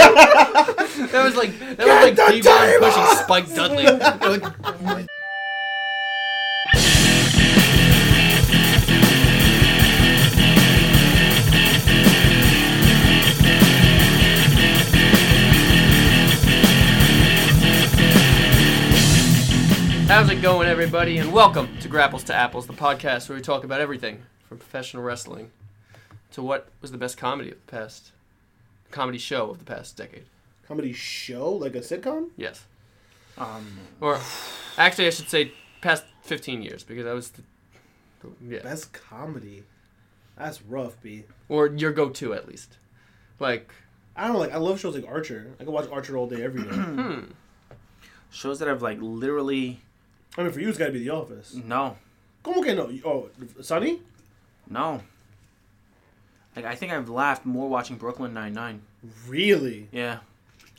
That was like D-Boy pushing Spike Dudley. How's it going, everybody, and welcome to Grapples to Apples, the podcast where we talk about everything from professional wrestling to what was the best comedy show of the past decade. Comedy show? Like a sitcom? Yes. Or, actually, I should say past 15 years, because that was the best comedy? That's rough, B. Or your go-to, at least. Like, I don't know, like, I love shows like Archer. I can watch Archer all day, every day. Shows that have, like, literally... I mean, for you, it's got to be The Office. No. Como que no? Oh, Sunny? No. Like, I think I've laughed more watching Brooklyn Nine-Nine. Really? Yeah.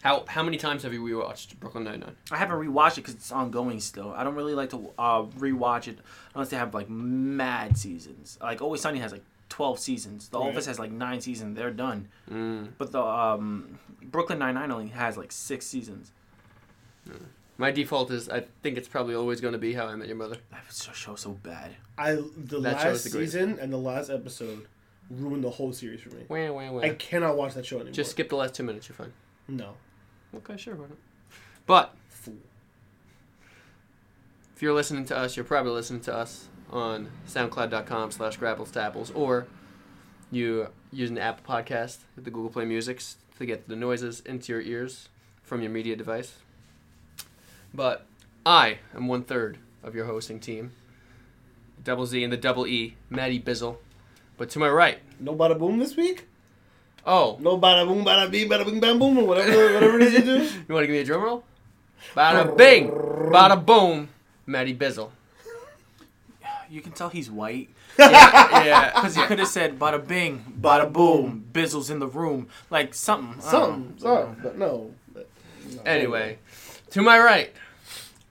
How many times have you rewatched Brooklyn Nine-Nine? I haven't rewatched it because it's ongoing still. I don't really like to rewatch it unless they have, like, mad seasons. Like, Always Sunny has, like, 12 seasons. The Office has, like, 9 seasons. They're done. But the Brooklyn Nine-Nine only has, like, 6 seasons. Mm. My default is, I think it's probably always going to be How I Met Your Mother. That show so bad. The last season and the last episode ruined the whole series for me. I cannot watch that show anymore. Just skip the last 2 minutes, you're fine. No. Okay, sure, why not? But, fool. If you're listening to us, you're probably listening to us on soundcloud.com/grapples to apples, or you use an Apple Podcast with the Google Play Music to get the noises into your ears from your media device. But I am 1/3 of your hosting team. Double Z and the double E, Maddie Bizzle. But to my right... No bada boom this week? Oh. No bada boom, bada bing, bada bing, bada boom, or whatever it is you do. You want to give me a drum roll? Bada bing, bada boom, Maddie Bizzle. You can tell he's white. Yeah. Because he could have said, bada bing, bada boom, Bizzle's in the room. Like something. Something. But no. Anyway... To my right,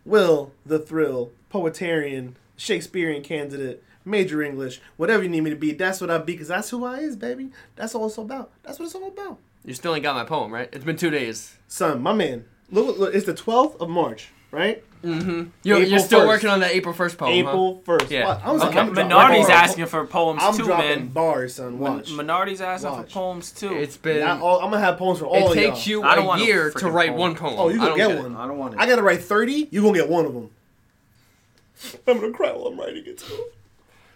Will the Thrill, Poetarian, Shakespearean candidate, major English, whatever you need me to be, that's what I be, because that's who I is, baby. That's all it's about. That's what it's all about. You still ain't got my poem, right? It's been 2 days. Son, my man, look it's the 12th of March, right? Mm-hmm. You're still 1st. Working on that April 1st poem, April 1st. Huh? Yeah. Wow, I was Minardi's asking for poems, too, man. I'm dropping bars, son. Watch. Minardi's asking for poems, too. It's been... I'm going to have poems for all of y'all. It takes you a year to write one poem. Oh, you can get one. I don't want it. I got to write 30. You're going to get one of them. I'm going to cry while I'm writing it, too.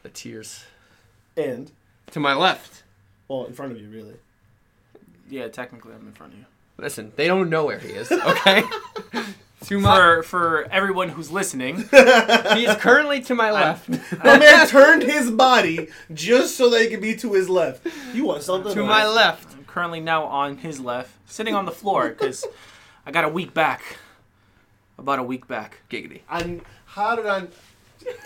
The tears. And? To my left. Well, in front of you, really. Yeah, technically I'm in front of you. Listen, they don't know where he is, okay? For everyone who's listening, he's currently to my left. The man turned his body just so they could be to his left. You want something? To my left. I'm currently now on his left, sitting on the floor because I got a week back. About a week back. Giggity.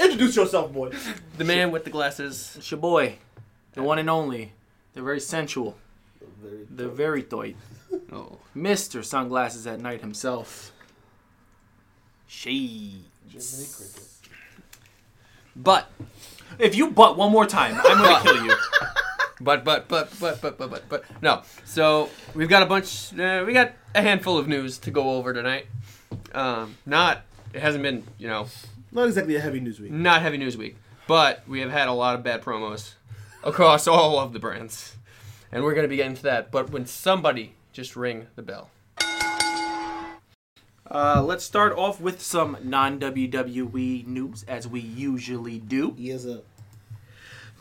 Introduce yourself, boy. The man with the glasses. It's your boy. The one and only. They're very sensual. They're very thoit. Oh. Mr. Sunglasses at Night himself. Shades. But if you butt one more time, I'm gonna kill you. But no. So we've got a handful of news to go over tonight. It hasn't been, not exactly a heavy news week. Not heavy news week, but we have had a lot of bad promos across all of the brands, and we're gonna be getting to that. But when somebody just ring the bell. Let's start off with some non-WWE news, as we usually do. Yes, sir.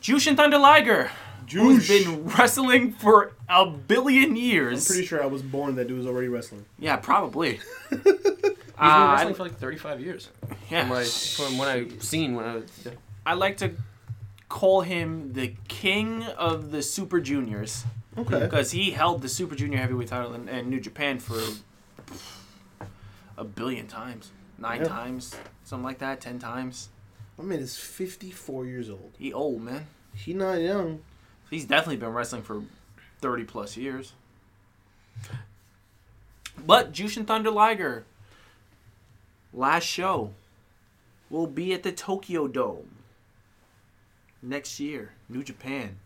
Jushin Thunder Liger, who's been wrestling for 1 billion years. I'm pretty sure I was born that dude was already wrestling. Yeah, probably. He's been wrestling for like 35 years. Yeah. From what I've seen when I was... Yeah. I like to call him the king of the Super Juniors. Okay. Because he held the Super Junior Heavyweight title in New Japan for... 1 billion times. 9 times. Something like that. 10 times. My man is 54 years old. He old, man. He not young. He's definitely been wrestling for 30 plus years. But Jushin Thunder Liger, last show, will be at the Tokyo Dome next year. New Japan.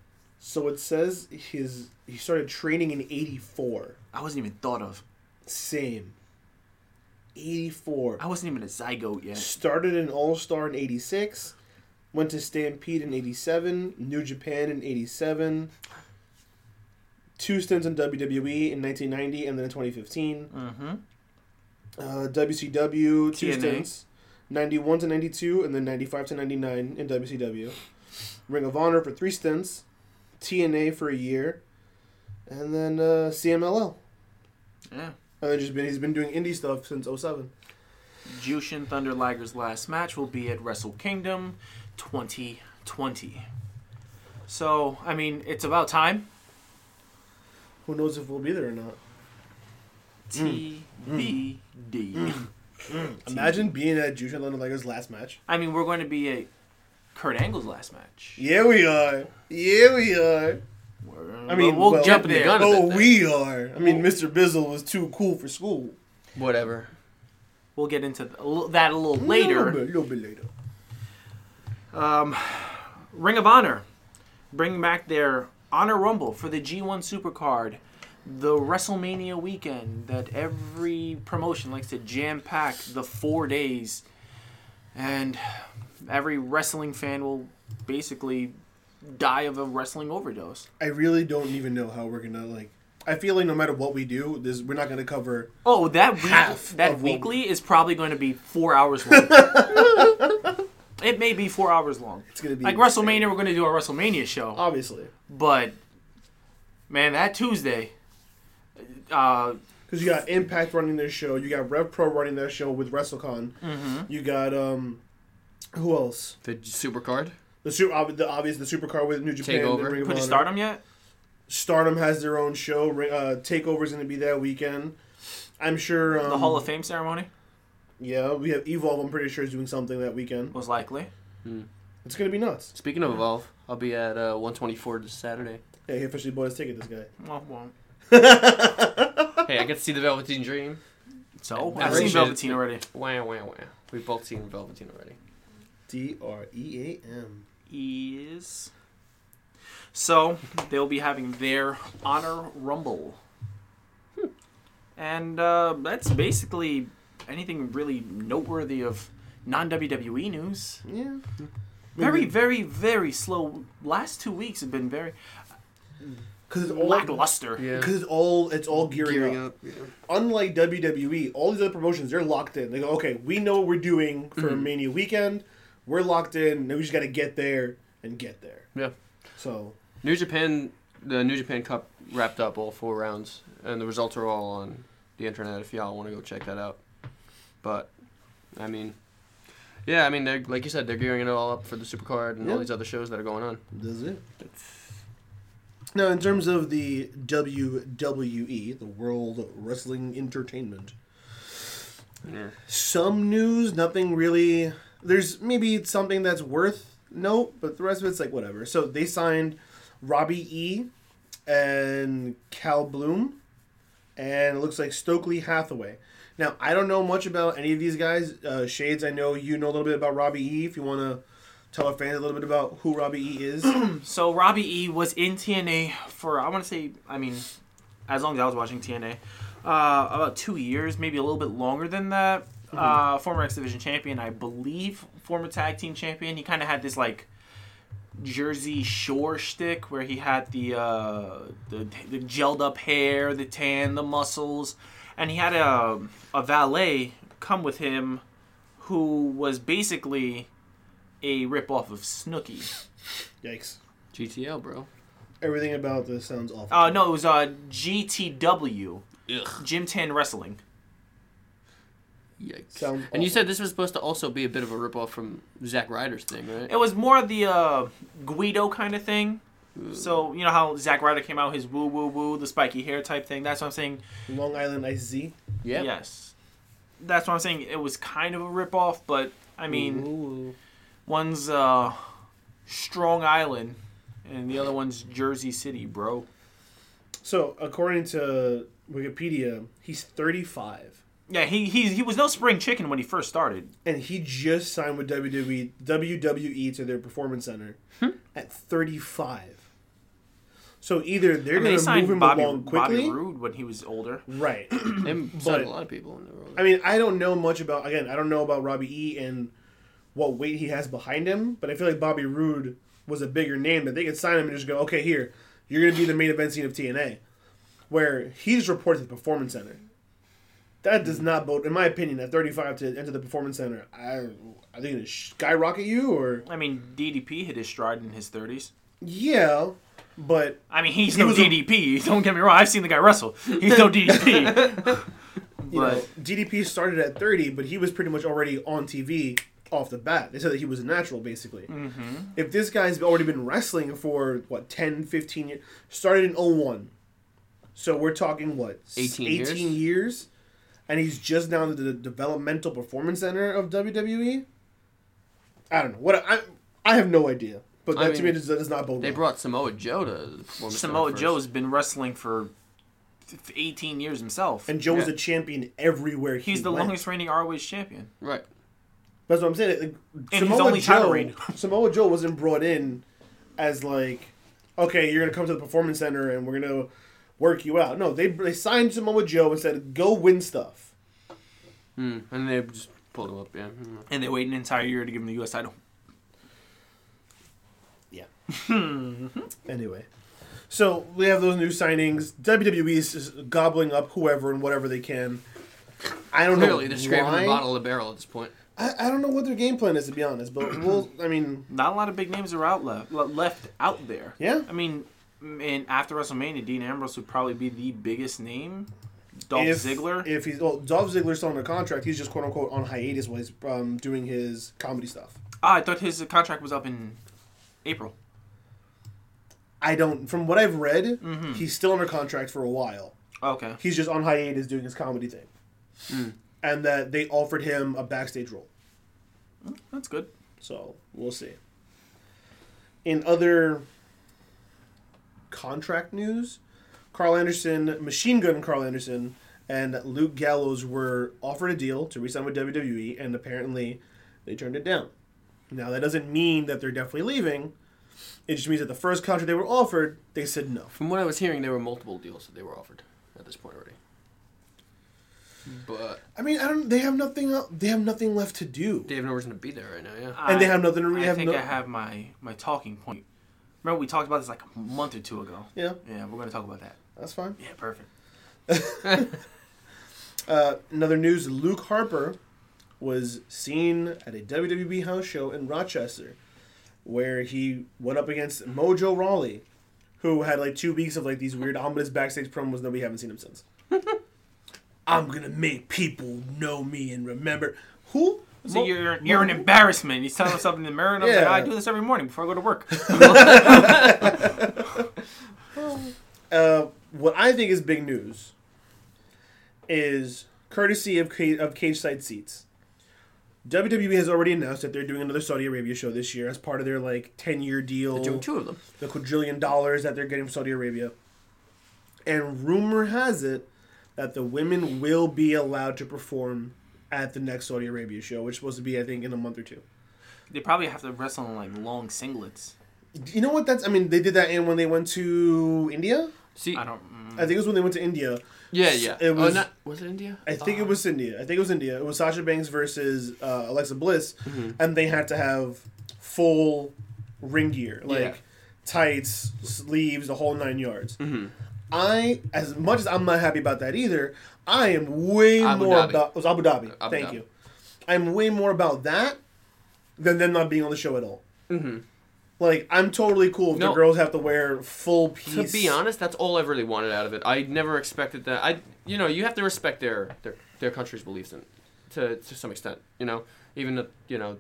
So it says he started training in 84. I wasn't even thought of. Same. 84. I wasn't even a zygote yet. Started an All-Star in 86. Went to Stampede in 87. New Japan in 87. Two stints in WWE in 1990 and then in 2015. Mm-hmm. WCW, two TNA. Stints. 91 to 92 and then 95 to 99 in WCW. Ring of Honor for three stints. TNA for a year. And then CMLL. Yeah. And he's been doing indie stuff since 07. Jushin Thunder Liger's last match will be at Wrestle Kingdom 2020. So, I mean, it's about time. Who knows if we'll be there or not. TBD. Imagine being at Jushin Thunder Liger's last match. I mean, we're going to be at Kurt Angle's last match. Yeah, we are. Yeah, we are. I mean, we'll jump in the gun. Oh, we are. I mean, Mr. Bizzle was too cool for school. Whatever. We'll get into that a little later. A little bit later. Ring of Honor. Bring back their Honor Rumble for the G1 Supercard. The WrestleMania weekend that every promotion likes to jam-pack the 4 days. And every wrestling fan will basically die of a wrestling overdose. I really don't even know how we're gonna I feel like no matter what we do, we're not gonna cover. Oh, that weekly is probably going to be 4 hours long. It may be 4 hours long. It's gonna be like insane. WrestleMania. We're gonna do our WrestleMania show, obviously. But man, that Tuesday, because you got Impact running their show, you got Rev Pro running their show with WrestleCon, you got who else? The Supercard. The Supercard with New Japan. TakeOver. Put Stardom yet? Stardom has their own show. TakeOver's going to be that weekend. I'm sure... the Hall of Fame ceremony? Yeah, we have Evolve, I'm pretty sure, is doing something that weekend. Most likely. Hmm. It's going to be nuts. Speaking of Evolve, I'll be at 124 this Saturday. Hey, he officially bought his ticket, this guy. Hey, I get to see the Velveteen Dream. So? I've seen Velveteen already. Wah. We've both seen Velveteen already. DREAM. Is. So, they'll be having their Honor Rumble. And that's basically anything really noteworthy of non-WWE news. Yeah. Very, very, very slow. Last 2 weeks have been very lackluster. Because it's all gearing up. Yeah. Unlike WWE, all these other promotions, they're locked in. They go, okay, we know what we're doing for Mania weekend. We're locked in. Now we just got to get there. Yeah. So the New Japan Cup wrapped up all 4 rounds, and the results are all on the internet if y'all want to go check that out. But, I mean, yeah, I mean, they're, like you said, they're gearing it all up for the Supercard and all these other shows that are going on. That's it. Now, in terms of the WWE, the World Wrestling Entertainment, some news, nothing really. There's maybe something that's worth note, but the rest of it's whatever. So they signed Robbie E and Cal Bloom, and it looks like Stokely Hathaway. Now, I don't know much about any of these guys. Shades, I know you know a little bit about Robbie E. If you want to tell our fans a little bit about who Robbie E is. So Robbie E was in TNA for, as long as I was watching TNA, about 2 years, maybe a little bit longer than that. Former X Division champion, I believe, former tag team champion. He kind of had this Jersey Shore shtick where he had the gelled up hair, the tan, the muscles, and he had a valet come with him who was basically a ripoff of Snooki. Yikes! GTL, bro. Everything about this sounds awful. No, it was GTW. Ugh. Gym Tan Wrestling. Yikes. Sound and you said this was supposed to also be a bit of a ripoff from Zack Ryder's thing, right? It was more of the Guido kind of thing. Ooh. So, you know how Zack Ryder came out, his woo-woo-woo, the spiky hair type thing? That's what I'm saying. Long Island Ice-Z? Yeah. Yes. That's what I'm saying. It was kind of a ripoff, but, I mean, ooh, one's Strong Island and the other one's Jersey City, bro. So, according to Wikipedia, he's 35. Yeah, he was no spring chicken when he first started. And he just signed with WWE to their Performance Center at 35. So either they're going to move him along quickly. Bobby Roode when he was older. Right. But a lot of people in the world. I mean, I don't know much about, again, I don't know about Robbie E and what weight he has behind him, but I feel like Bobby Roode was a bigger name that they could sign him and just go, okay, here, you're going to be the main event scene of TNA, where he's reported to the Performance Center. That does not bode, in my opinion, at 35 to enter the Performance Center. Are they going to skyrocket you, or? I mean, DDP hit his stride in his 30s. Yeah. But I mean, he's no DDP. Don't get me wrong. I've seen the guy wrestle. He's no DDP. But you know, DDP started at 30, but he was pretty much already on TV off the bat. They said that he was a natural, basically. Mm-hmm. If this guy's already been wrestling for, 10, 15 years? Started in 01. So we're talking, 18 years? And he's just now in the developmental performance center of WWE? I don't know. I have no idea. But that, to me, does not bode well. They brought Samoa Joe to the performance. Samoa Joe's been wrestling for 18 years himself. And Joe was a champion everywhere he went. He's the longest reigning ROH champion. Right. That's what I'm saying. Samoa Joe wasn't brought in as okay, you're going to come to the performance center and we're going to work you out. No, they signed Samoa Joe and said, go win stuff. And they just pulled him up, yeah. And they wait an entire year to give him the U.S. title. Anyway, so we have those new signings. WWE is just gobbling up whoever and whatever they can. I don't know. Clearly, they're scraping the bottom of the barrel at this point. I don't know what their game plan is, to be honest. But not a lot of big names are left out there. Yeah. I mean, and after WrestleMania, Dean Ambrose would probably be the biggest name. Dolph Ziggler. If he's Dolph Ziggler's still under contract, he's just quote unquote on hiatus while he's doing his comedy stuff. I thought his contract was up in April. From what I've read, he's still under contract for a while. Okay. He's just on hiatus doing his comedy thing. And that they offered him a backstage role. That's good. So, we'll see. In other contract news, Machine Gun Carl Anderson, and Luke Gallows were offered a deal to re-sign with WWE, and apparently they turned it down. Now, that doesn't mean that they're definitely leaving. It just means that the first contract they were offered, they said no. From what I was hearing, there were multiple deals that they were offered at this point already. But They have nothing left to do. They have no reason to be there right now. Yeah, and they have nothing to. I have my talking point. Remember, we talked about this a month or two ago. Yeah. Yeah, we're going to talk about that. That's fine. Yeah, perfect. Another news: Luke Harper was seen at a WWE house show in Rochester, where he went up against Mojo Rawley, who had 2 weeks of these weird ominous backstage promos that we haven't seen him since. I'm gonna make people know me and remember who. So you're an embarrassment. He's telling something in the mirror, and I'm I do this every morning before I go to work. What I think is big news is courtesy of cage side seats. WWE has already announced that they're doing another Saudi Arabia show this year as part of their 10-year deal. They're doing two of them. The $2 trillion that they're getting from Saudi Arabia. And rumor has it that the women will be allowed to perform at the next Saudi Arabia show, which is supposed to be, I think, in a month or two. They probably have to wrestle in long singlets. You know what? They did that when they went to India. I think it was when they went to India. Yeah. It was, was it India? I think it was India. It was Sasha Banks versus Alexa Bliss, and they had to have full ring gear, tights, sleeves, the whole 9 yards. As much as I'm not happy about that either, I am way more about... It was Abu Dhabi. Thank you. I'm way more about that than them not being on the show at all. I'm totally cool if the girls have to wear full piece. To be honest, that's all I really wanted out of it. I never expected that. You have to respect their country's beliefs to some extent. Even if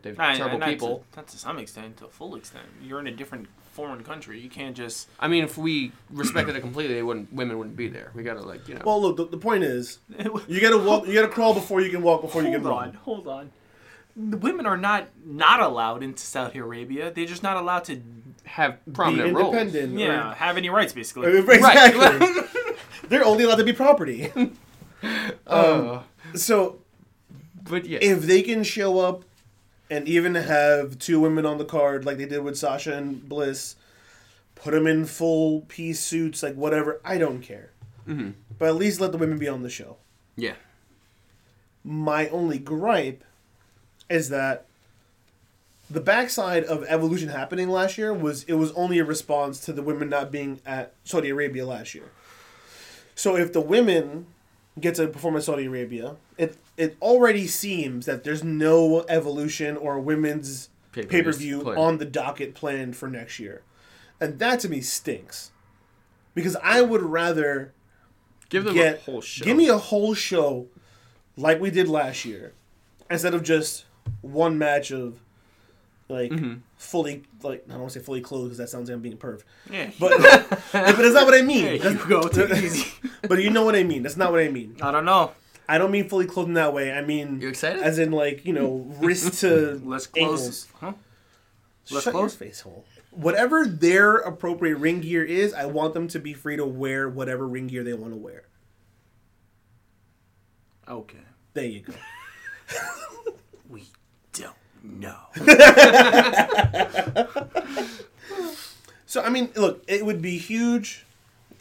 they've terrible people. Not to some extent, to a full extent. You're in a different foreign country. You can't just. If we respected it completely, women wouldn't be there. We gotta . Well, look. The point is, you gotta walk. You gotta crawl before you can walk. Before you can run. Hold on. The women are not allowed into Saudi Arabia. They're just not allowed to have prominent roles. Independent. Yeah, have any rights, basically. Exactly. They're only allowed to be property. If they can show up and even have two women on the card like they did with Sasha and Bliss, put them in full pea suits, like whatever. I don't care. Mm-hmm. But at least let the women be on the show. Yeah. My only gripe is that the backside of Evolution happening last year was it was only a response to the women not being at Saudi Arabia last year. So if the women get to perform at Saudi Arabia, it already seems that there's no Evolution or women's pay-per-view on the docket planned for next year. And that to me stinks. Because I would rather give them a whole show. Give me a whole show like we did last year instead of just one match of like fully, like, I don't want to say fully clothed because that sounds like I'm being a perv. Yeah. But that's not what I mean. Yeah, you go too easy. But you know what I mean. That's not what I mean. I don't know. I don't mean fully clothed in that way. I mean, you excited? As in, like, you know, wrist to less clothes. Huh? Less Shut clothes? Your face hole. Whatever their appropriate ring gear is, I want them to be free to wear whatever ring gear they want to wear. Okay. There you go. We don't know. So, I mean, look, it would be huge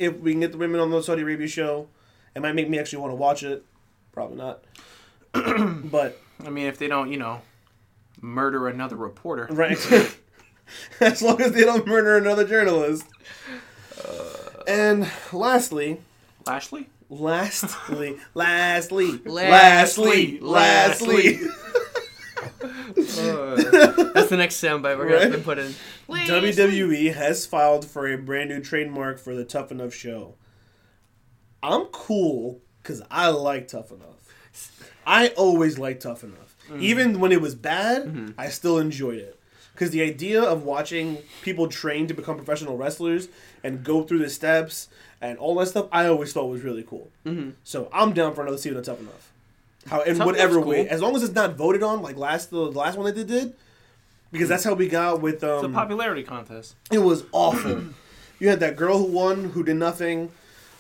if we can get the women on the Saudi Arabia show. It might make me actually want to watch it. Probably not. But I mean, if they don't, you know, murder another reporter. Right. As long as they don't murder another journalist. And lastly. Lastly. That's the next soundbite we're going to put in. WWE has filed for a brand new trademark for the Tough Enough show. I'm cool because I like Tough Enough. I always liked Tough Enough. Mm. Even when it was bad, I still enjoyed it. Because the idea of watching people train to become professional wrestlers and go through the steps and all that stuff, I always thought was really cool. Mm-hmm. So I'm down for another season of Tough Enough. How in whatever way. As long as it's not voted on, like the last one that they did. Because that's how we got with... it's a popularity contest. It was awful. You had that girl who won, who did nothing.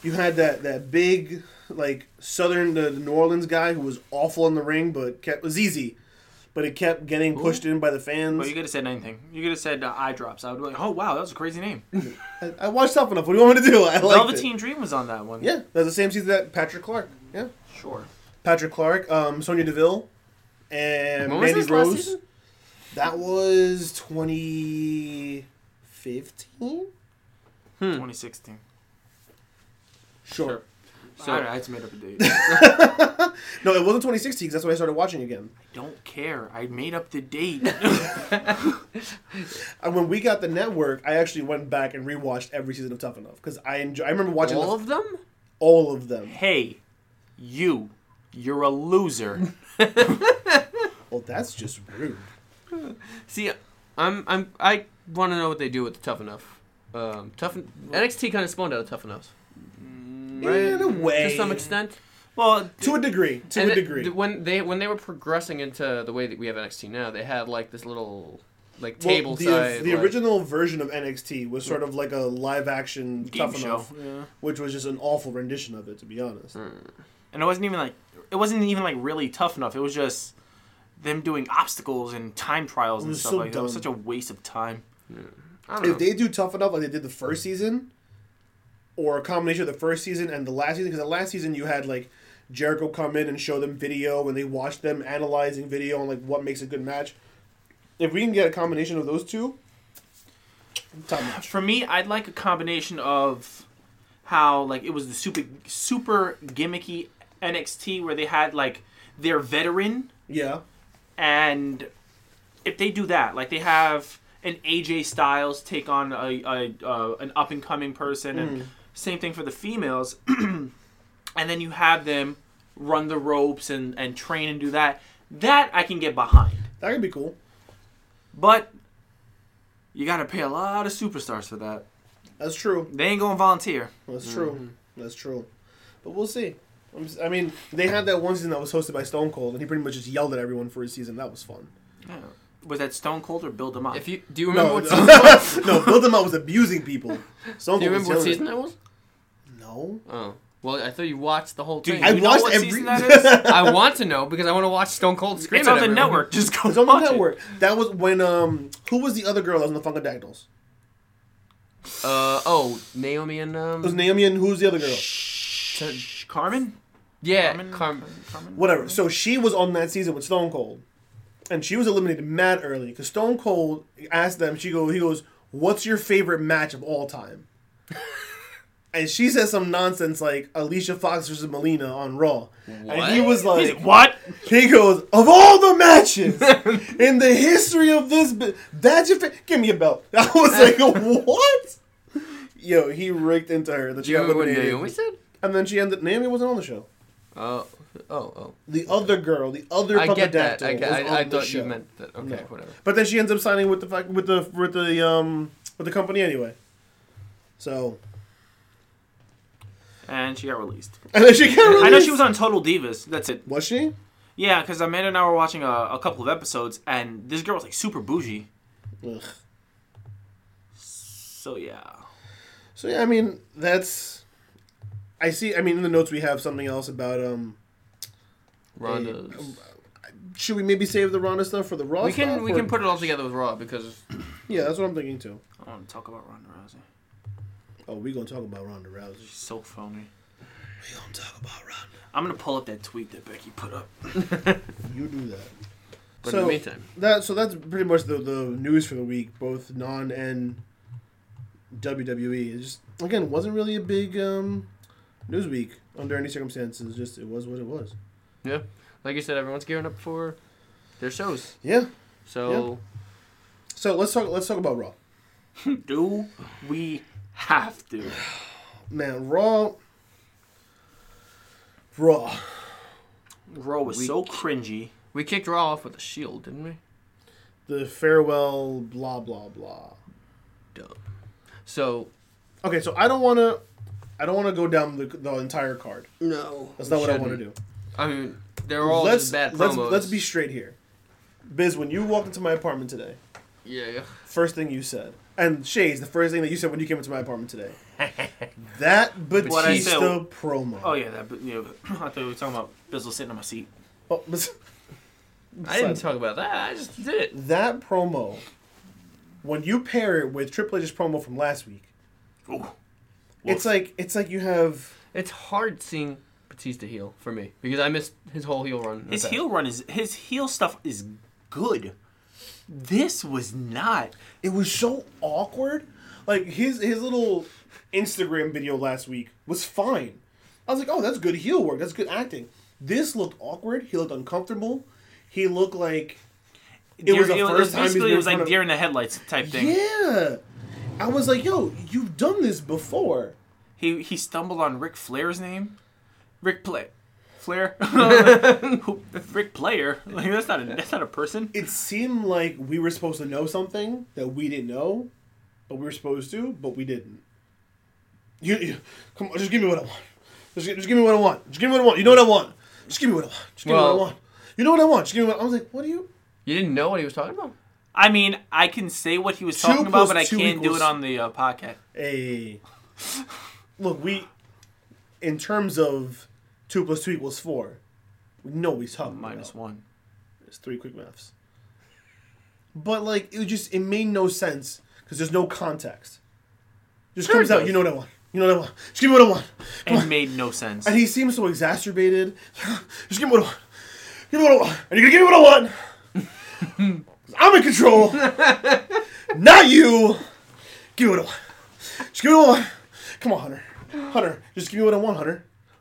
You had that big... like Southern the New Orleans guy who was awful in the ring, but was easy, but it kept getting pushed in by the fans. Well, you could have said anything. You could have said eye drops. I would be like, oh wow, that was a crazy name. I watched Tough Enough. What do you want me to do? I liked Velveteen Dream was on that one. Yeah, that's the same season that Patrick Clark. Yeah, sure. Patrick Clark, Sonya Deville, and when Mandy Rose. That was 2015. 2016. Sure. So, I just made up a date. No, it wasn't 2016 because that's when I started watching again. I don't care. I made up the date. And when we got the network, I actually went back and rewatched every season of Tough Enough because I remember watching all of them. All of them. Hey, you're a loser. Well, that's just rude. See, I want to know what they do with the Tough Enough. NXT kind of spawned out of Tough Enough. Right? In a way. To some extent. Well, to a degree. When they were progressing into the way that we have NXT now, they had like this little like table side. The original version of NXT was sort of like a live action Tough Enough, which was just an awful rendition of it, to be honest. And it wasn't even like really tough enough. It was just them doing obstacles and time trials and stuff like that. It was such a waste of time. Yeah. I don't know. If they do Tough Enough like they did the first season. Or a combination of the first season and the last season. Because the last season you had, like, Jericho come in and show them video. And they watched them analyzing video on, like, what makes a good match. If we can get a combination of those two, top match. For me, I'd like a combination of how, like, it was the super gimmicky NXT where they had, like, their veteran. Yeah. And if they do that, like, they have an AJ Styles take on an up-and-coming person and... Same thing for the females. And then you have them run the ropes and train and do that. That I can get behind. That could be cool. But you got to pay a lot of superstars for that. That's true. They ain't going to volunteer. That's true. But we'll see. I mean, they had that one season that was hosted by Stone Cold, and he pretty much just yelled at everyone for his season. That was fun. Yeah. Was that Stone Cold or Build 'Em Up? Do you remember what season that was? No, Build 'Em Up was abusing people. Stone Cold. Do you remember what season that was? No. Oh. Well, I thought you watched the whole thing. I watched every season that is? I want to know because I want to watch Stone Cold scream. It's on the network. Just go watch it. That was when who was the other girl that was in the Funkadactyls? Naomi and... It was Naomi and who's the other girl? Carmen? Yeah. Carmen. Whatever. So she was on that season with Stone Cold. And she was eliminated mad early. Because Stone Cold asked them, he goes, what's your favorite match of all time? And she says some nonsense like Alicia Fox versus Melina on Raw. What? And he was like... What? He goes, of all the matches in the history of this... That's your favorite... Give me a belt. I was like, what? Yo, he raked into her. That she got eliminated. You know what Naomi said? And then she ended... Naomi wasn't on the show. Oh. The other girl, the other puppet I thought show. You meant that. Okay, no. Whatever. But then she ends up signing with the company anyway. So. And she got released. I know she was on Total Divas. That's it. Was she? Yeah, because Amanda and I were watching a couple of episodes, and this girl was like super bougie. Ugh. So yeah, I mean that's. I see. I mean, in the notes we have something else about Ronda. Should we maybe save the Ronda stuff for the Raw? We can put it all together with Raw because. Yeah, that's what I'm thinking too. I want to talk about Ronda Rousey. Oh, we gonna talk about Ronda Rousey. She's so phony. We gonna talk about Ronda. I'm gonna pull up that tweet that Becky put up. You do that. But in the meantime, that's pretty much the news for the week, both non and WWE. It just again wasn't really a big. News week, under any circumstances, just it was what it was. Yeah. Like you said, everyone's gearing up for their shows. Yeah. So let's talk about Raw. Do we have to? Man, Raw. Raw was so cringy. We kicked Raw off with a shield, didn't we? The farewell blah blah blah. Dumb. So I don't want to go down the entire card. No. That's not what I want to do. I mean, they're all just bad promos. Let's be straight here. Biz, when you walked into my apartment today, yeah. First thing you said, and Shays, the first thing that you said when you came into my apartment today, that Batista promo. Oh, yeah. I thought we were talking about Bizzle sitting on my seat. Oh, I didn't talk about that. I just did it. That promo, when you pair it with Triple H's promo from last week, ooh. Wolf. It's like you have... It's hard seeing Batista heel for me because I missed his whole heel run. His heel stuff is good. This was not. It was so awkward. Like, his little Instagram video last week was fine. I was like, oh, that's good heel work. That's good acting. This looked awkward. He looked uncomfortable. He looked like... It was the first time he was like deer in the headlights type thing. Yeah. I was like, yo, you've done this before. He stumbled on Ric Flair's name. Flair? Ric Player? Like, that's not a person. It seemed like we were supposed to know something that we didn't know, but we were supposed to, but we didn't. You come on, just give me what I want. Just give me what I want. Just give me what I want. You know what I want. Just give me what I want. Just give me what I want. You know what I want. Just give me what I was like, what are you? You didn't know what he was talking about? I mean, I can say what he was talking about, but I can't do it on the podcast. Hey. Look, in terms of 2 + 2 = 4, we know what he's talking about. -1. It's 3 quick maths. But, like, it made no sense, because there's no context. It just comes out, you know what I want. You know what I want. Just give me what I want. It made no sense. And he seems so exacerbated. Just give me what I want. Give me what I want. And you're going to give me what I want. I'm in control. Not you. Give me what I want. Just give me what I want. Come on, Hunter. Just give me what I want,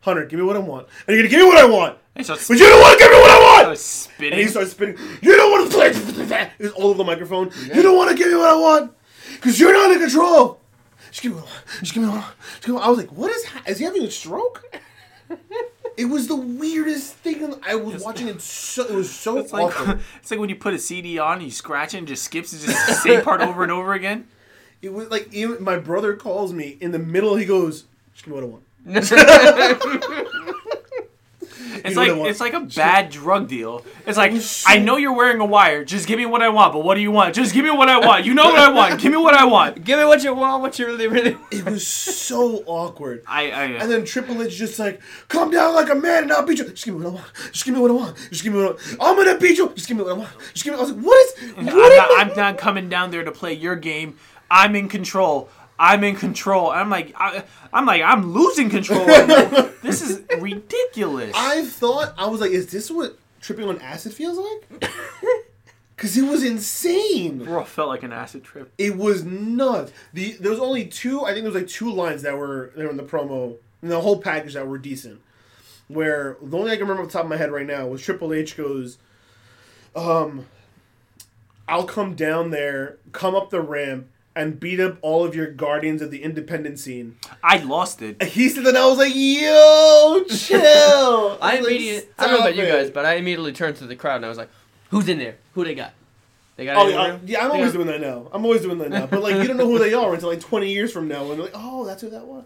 Hunter. Give me what I want. And you're going to give me what I want. But you don't want to give me what I want. I was spitting. And he starts spitting. You don't want to play. It's all over the microphone. Yeah. You don't want to give me what I want. Because you're not in control. Just give me what I want. I was like, what is... Is he having a stroke? It was the weirdest thing. I was watching it. It was so awkward. It's like when you put a CD on, and you scratch it, and just skips it, just the same part over and over again. It was like even my brother calls me in the middle. He goes, "Just give me what I want." It's like a bad drug deal. It's like I know you're wearing a wire. Just give me what I want. But what do you want? Just give me what I want. You know what I want. Give me what I want. Give me what you want. What you really, really want. It was so awkward. And then Triple H just like, come down like a man and I'll beat you. Just give me what I want. Just give me what I want. Just give me what I want. I'm gonna beat you. Just give me what I want. Just give me. I was like, what is? What I'm not coming down there to play your game. I'm in control. I'm in control. And I'm like, I'm losing control. This is ridiculous. I thought, I was like, is this what tripping on acid feels like? Because it was insane. Bro, it felt like an acid trip. It was nuts. There was only two, I think there was like two lines that were there in the promo, in the whole package that were decent. Where, the only thing I can remember off the top of my head right now was Triple H goes, I'll come down there, come up the ramp, and beat up all of your guardians of the independent scene. I lost it. He said that, I was like, yo, chill. I don't know about you guys, but I immediately turned to the crowd and I was like, who's in there? Who they got? They got I'm always doing that now. But, like, you don't know who they are until, like, 20 years from now. And they're like, oh, that's who that was.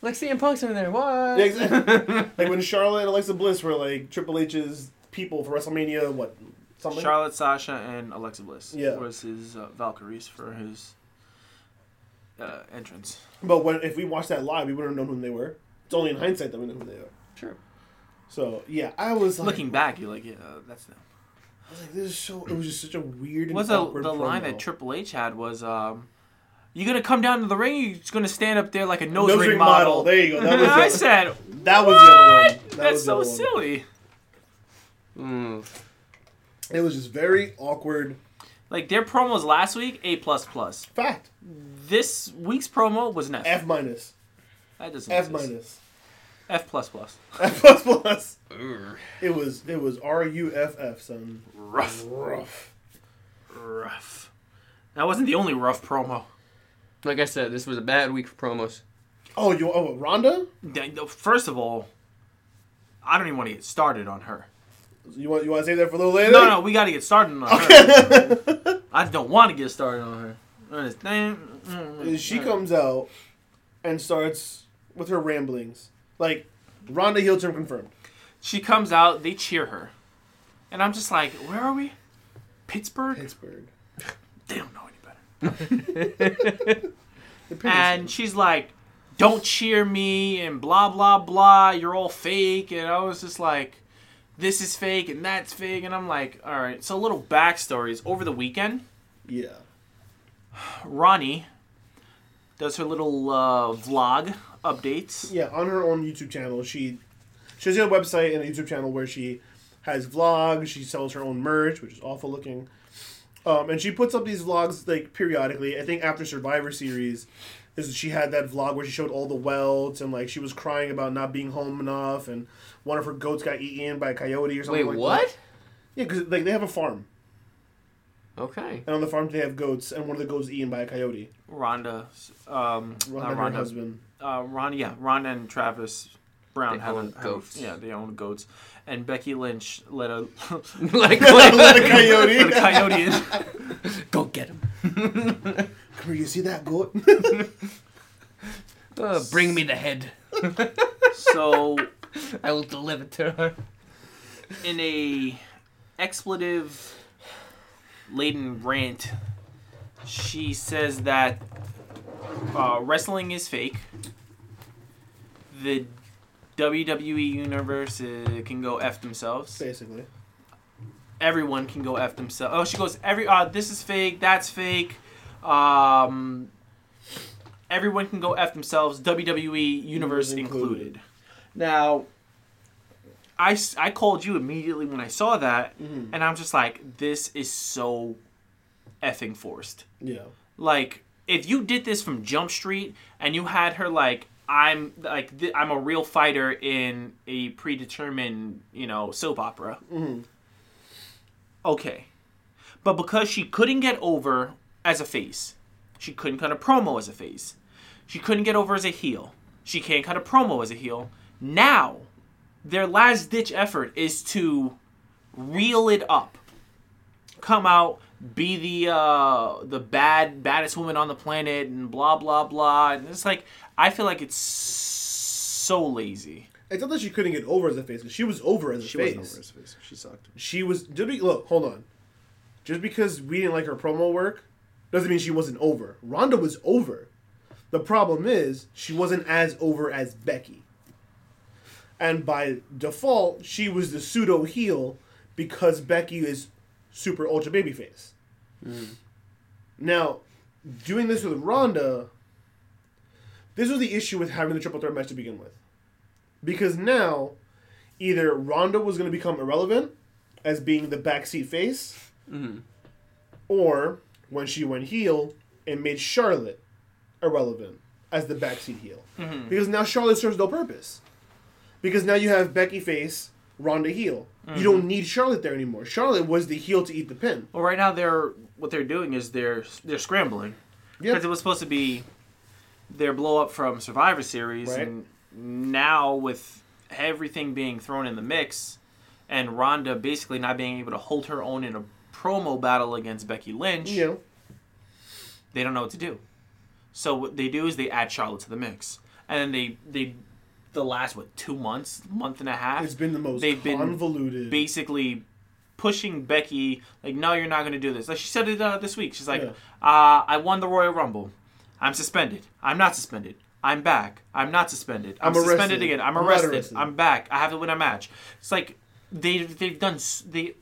Like, CM Punk's in there. What? Yeah, exactly. Like, when Charlotte and Alexa Bliss were, like, Triple H's people for WrestleMania, what, something? Charlotte, Sasha, and Alexa Bliss. Yeah. Was his Valkyries for his entrance. But if we watched that live, we wouldn't have known who they were. It's only in hindsight that we know who they are. True. So, yeah, I was like... Looking back, you're like, yeah, that's them. I was like, this is so... It was just such a weird and awkward promo. Line that Triple H had was, you're going to come down to the ring, you're just going to stand up there like a nose ring model. There you go. That was I said, that was the other one. That's so silly. Mm. It was just very awkward. Like, their promos last week, A++. Fact. This week's promo was an F. F-. That doesn't F-. F++. F++. It was R-U-F-F, son. Rough. That wasn't the only rough promo. Like I said, this was a bad week for promos. Oh, Ronda? First of all, I don't even want to get started on her. You want to save that for a little later? No, we got to get started on her. I don't want to get started on her. She comes out and starts with her ramblings. Like, Ronda heel turn confirmed. She comes out, they cheer her. And I'm just like, where are we? Pittsburgh. They don't know any better. And she's like, don't cheer me and blah, blah, blah. You're all fake. And I was just like, this is fake and that's fake. And I'm like, all right. So little backstories. Over the weekend. Yeah. Ronnie does her little vlog updates. Yeah, on her own YouTube channel. She has a website and a YouTube channel where she has vlogs. She sells her own merch, which is awful looking. And she puts up these vlogs, like, periodically. I think after Survivor Series, she had that vlog where she showed all the welts and, like, she was crying about not being home enough and one of her goats got eaten by a coyote or something. Wait, like what? That. Yeah, because, like, they have a farm. Okay. And on the farm, they have goats, and one of the goats is eaten by a coyote. Ronda, her husband. Ronda and Travis Brown have goats. Yeah, they own goats. And Becky Lynch let a coyote. Let a coyote in. Go get him. Come here, you see that goat? Bring me the head. So I will deliver to her. In a expletive laden rant, she says that wrestling is fake. The WWE universe can go F themselves. Basically. Everyone can go F themselves. Oh, she goes, this is fake, that's fake. Everyone can go F themselves, WWE universe included. Now, I called you immediately when I saw that, and I'm just like, this is so effing forced. Yeah. Like, if you did this from Jump Street and you had her like, I'm a real fighter in a predetermined, soap opera. Mm-hmm. Okay. But because she couldn't get over as a face, she couldn't cut a promo as a face, she couldn't get over as a heel, she can't cut a promo as a heel, now their last-ditch effort is to reel it up. Come out, be the baddest woman on the planet, and blah, blah, blah. And it's like, I feel like it's so lazy. It's not that she couldn't get over as a face, because she was over as a face. She wasn't over as a face. She sucked. She was... Look, hold on. Just because we didn't like her promo work doesn't mean she wasn't over. Ronda was over. The problem is, she wasn't as over as Becky. And by default, she was the pseudo-heel because Becky is super ultra babyface. Mm. Now, doing this with Ronda... This was the issue with having the triple threat match to begin with. Because now, either Ronda was going to become irrelevant as being the backseat face, mm-hmm. or when she went heel, it made Charlotte irrelevant as the backseat heel. Mm-hmm. Because now Charlotte serves no purpose. Because now you have Becky face, Ronda heel. Mm-hmm. You don't need Charlotte there anymore. Charlotte was the heel to eat the pin. Well, right now they're scrambling. Because it was supposed to be their blow up from Survivor Series, right? And now with everything being thrown in the mix and Ronda basically not being able to hold her own in a promo battle against Becky Lynch, they don't know what to do. So what they do is they add Charlotte to the mix, and then they the last 2 months, month and a half, it's been the most convoluted. Basically pushing Becky like, no, you're not going to do this. Like she said it this week. She's like, I won the Royal Rumble. I'm suspended. I'm not suspended. I'm back. I'm not suspended. I'm suspended again. I'm arrested. I'm back. I have to win a match. It's like they've done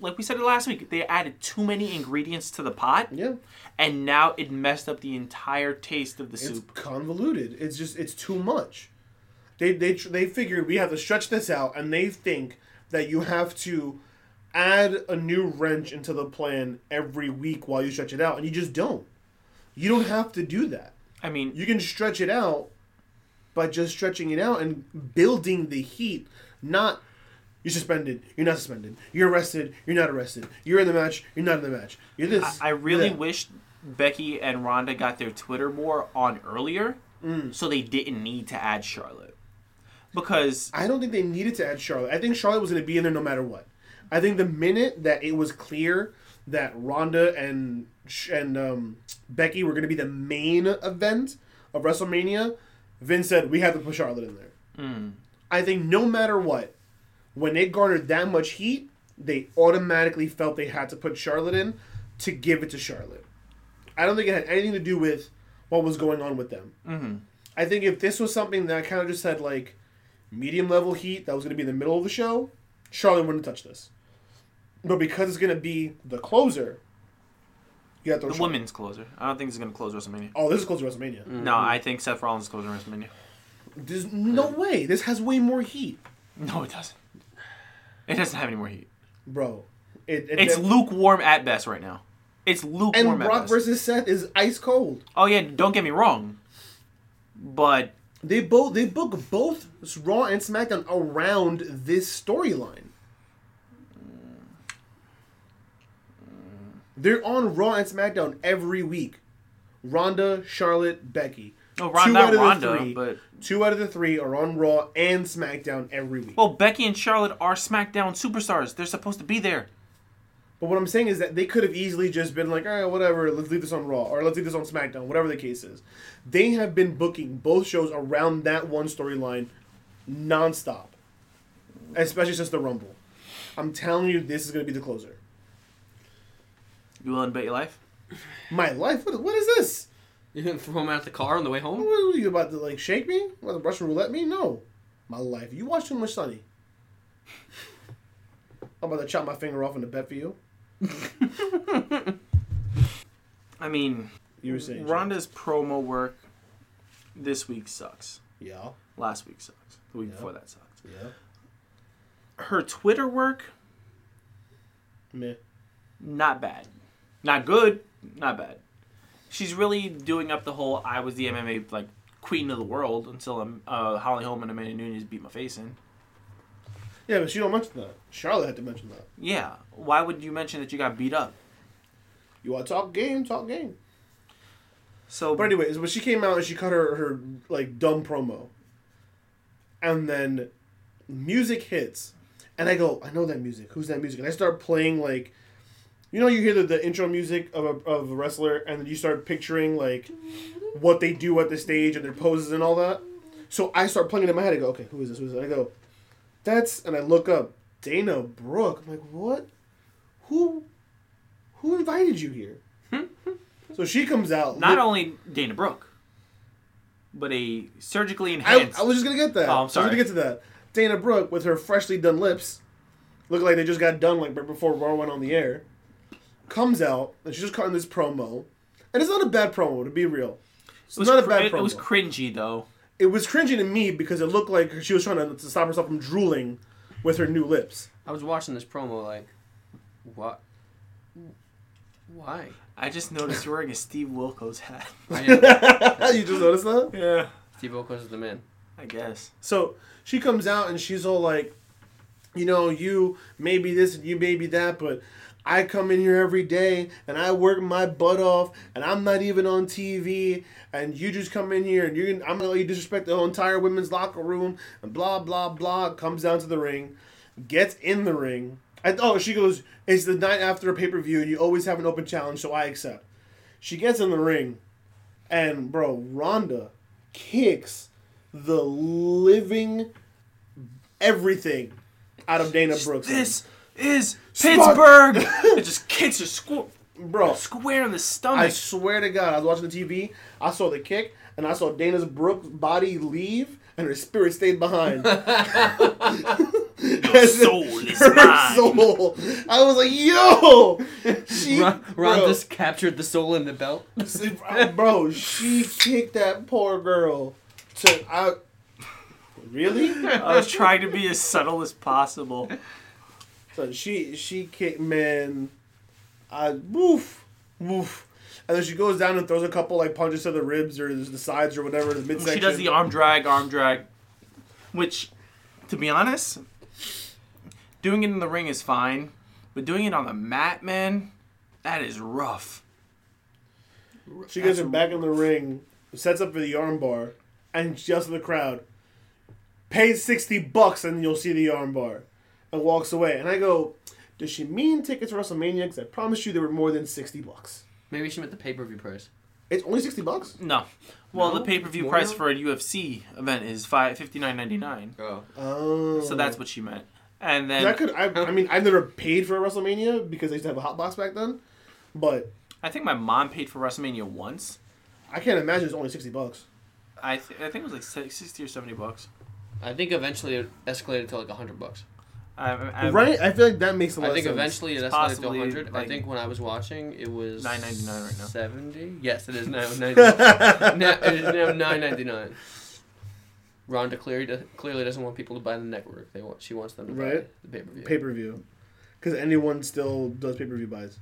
like we said it last week. They added too many ingredients to the pot. Yeah. And now it messed up the entire taste of the soup. It's convoluted. It's just too much. They figured we have to stretch this out, and they think that you have to add a new wrench into the plan every week while you stretch it out, and you just don't. You don't have to do that. I mean, you can stretch it out by just stretching it out and building the heat, not you're suspended, you're not suspended, you're arrested, you're not arrested, you're in the match, you're not in the match, you're this. I really wish Becky and Ronda got their Twitter more on earlier so they didn't need to add Charlotte. Because I don't think they needed to add Charlotte. I think Charlotte was going to be in there no matter what. I think the minute that it was clear that Ronda and Becky were going to be the main event of WrestleMania, Vince said, we have to put Charlotte in there. Mm. I think no matter what, when they garnered that much heat, they automatically felt they had to put Charlotte in to give it to Charlotte. I don't think it had anything to do with what was going on with them. Mm-hmm. I think if this was something that kind of just had like medium level heat that was going to be in the middle of the show, Charlotte wouldn't touch this. But because it's going to be the closer, you have to... The women's closer. I don't think this is going to close WrestleMania. Oh, this is closing WrestleMania. Mm-hmm. No, I think Seth Rollins is closing WrestleMania. There's no way. This has way more heat. No, it doesn't. It doesn't have any more heat. Bro. It's lukewarm at best right now. It's lukewarm at best. And Brock versus Seth is ice cold. Oh, yeah. Don't get me wrong. But... They book both Raw and SmackDown around this storyline. They're on Raw and SmackDown every week. Ronda, Charlotte, Becky. Oh, two out of the three are on Raw and SmackDown every week. Well, Becky and Charlotte are SmackDown superstars. They're supposed to be there. But what I'm saying is that they could have easily just been like, all right, whatever, let's leave this on Raw, or let's leave this on SmackDown, whatever the case is. They have been booking both shows around that one storyline nonstop, especially since the Rumble. I'm telling you, this is going to be the closer. You willing to bet your life? My life? What is this? You didn't throw him out the car on the way home? What are you about to, like, shake me? What, the Russian roulette me? No. My life. You watch too much Sunny. I'm about to chop my finger off in the bet for you. I mean, you were saying Ronda's promo work this week sucks. Yeah. Last week sucks. The week before that sucks. Yeah. Her Twitter work, meh. Not bad. Not good. Not bad. She's really doing up the whole I was the MMA like queen of the world until Holly Holm and Amanda Nunes beat my face in. Yeah, but she don't mention that. Charlotte had to mention that. Yeah. Why would you mention that you got beat up? You want to talk game? Talk game. So, but anyways, when she came out and she cut her like dumb promo, and then music hits, and I go, I know that music. Who's that music? And I start playing like, you know, you hear the intro music of a wrestler, and then you start picturing like what they do at the stage and their poses and all that. So I start playing it in my head. I go, okay, who is this? Who is this? And I go, and I look up Dana Brooke. I'm like, what? Who invited you here? So she comes out. Not only Dana Brooke, but a surgically enhanced. I was just gonna get that. Oh, I'm sorry. I was gonna get to that. Dana Brooke with her freshly done lips, look like they just got done like right before Raw went on the air. Comes out and she's just cutting this promo, and it's not a bad promo to be real. It was not a bad promo. It was cringy though. It was cringy to me because it looked like she was trying to stop herself from drooling with her new lips. I was watching this promo like, what? Why? I just noticed you're wearing a Steve Wilkos hat. I know. You just noticed that? Yeah. Steve Wilkos is the man. I guess. So she comes out and she's all like, you know, you may be this and you may be that, but I come in here every day and I work my butt off and I'm not even on TV and you just come in here and you're gonna, I'm going to let you disrespect the whole entire women's locker room and blah, blah, blah. Comes down to the ring, gets in the ring. She goes, it's the night after a pay-per-view and you always have an open challenge, so I accept. She gets in the ring and, bro, Ronda kicks the living everything out of Dana Brooke. This is Pittsburgh! It just kicks her square in the stomach. I swear to God, I was watching the TV, I saw the kick, and I saw Dana Brooke's body leave, and her spirit stayed behind. Your soul is mine. Soul. I was like, yo! Ron just captured the soul in the belt. Bro, she kicked that poor girl. Really? I was trying to be as subtle as possible. So she kicked, man. Woof. And then she goes down and throws a couple like punches to the ribs or the sides or whatever, the midsection. She does the arm drag. Which, to be honest, doing it in the ring is fine, but doing it on the mat, man, that is rough. She gets her back in the ring, sets up for the armbar, and just in the crowd, pay $60 and you'll see the armbar, and walks away. And I go, does she mean tickets to WrestleMania? Because I promised you they were more than $60. Maybe she meant the pay-per-view price. It's only $60? No. Well, the pay-per-view price for a UFC event is $59.99. Oh. So that's what she meant. And then I've never paid for a WrestleMania because I used to have a hot box back then, but I think my mom paid for WrestleMania once. I can't imagine it's only $60. I think it was like $60 or $70. I think eventually it escalated to like $100. Right? I feel like that makes a lot of sense. I think eventually it escalated to 100. Like, I think when I was watching, it was $9.99 right now. 70? Yes, it is now $9.99. It is now $9.99. Ronda clearly doesn't want people to buy the network. She wants them to buy the pay-per-view. Pay-per-view. Because anyone still does pay-per-view buys.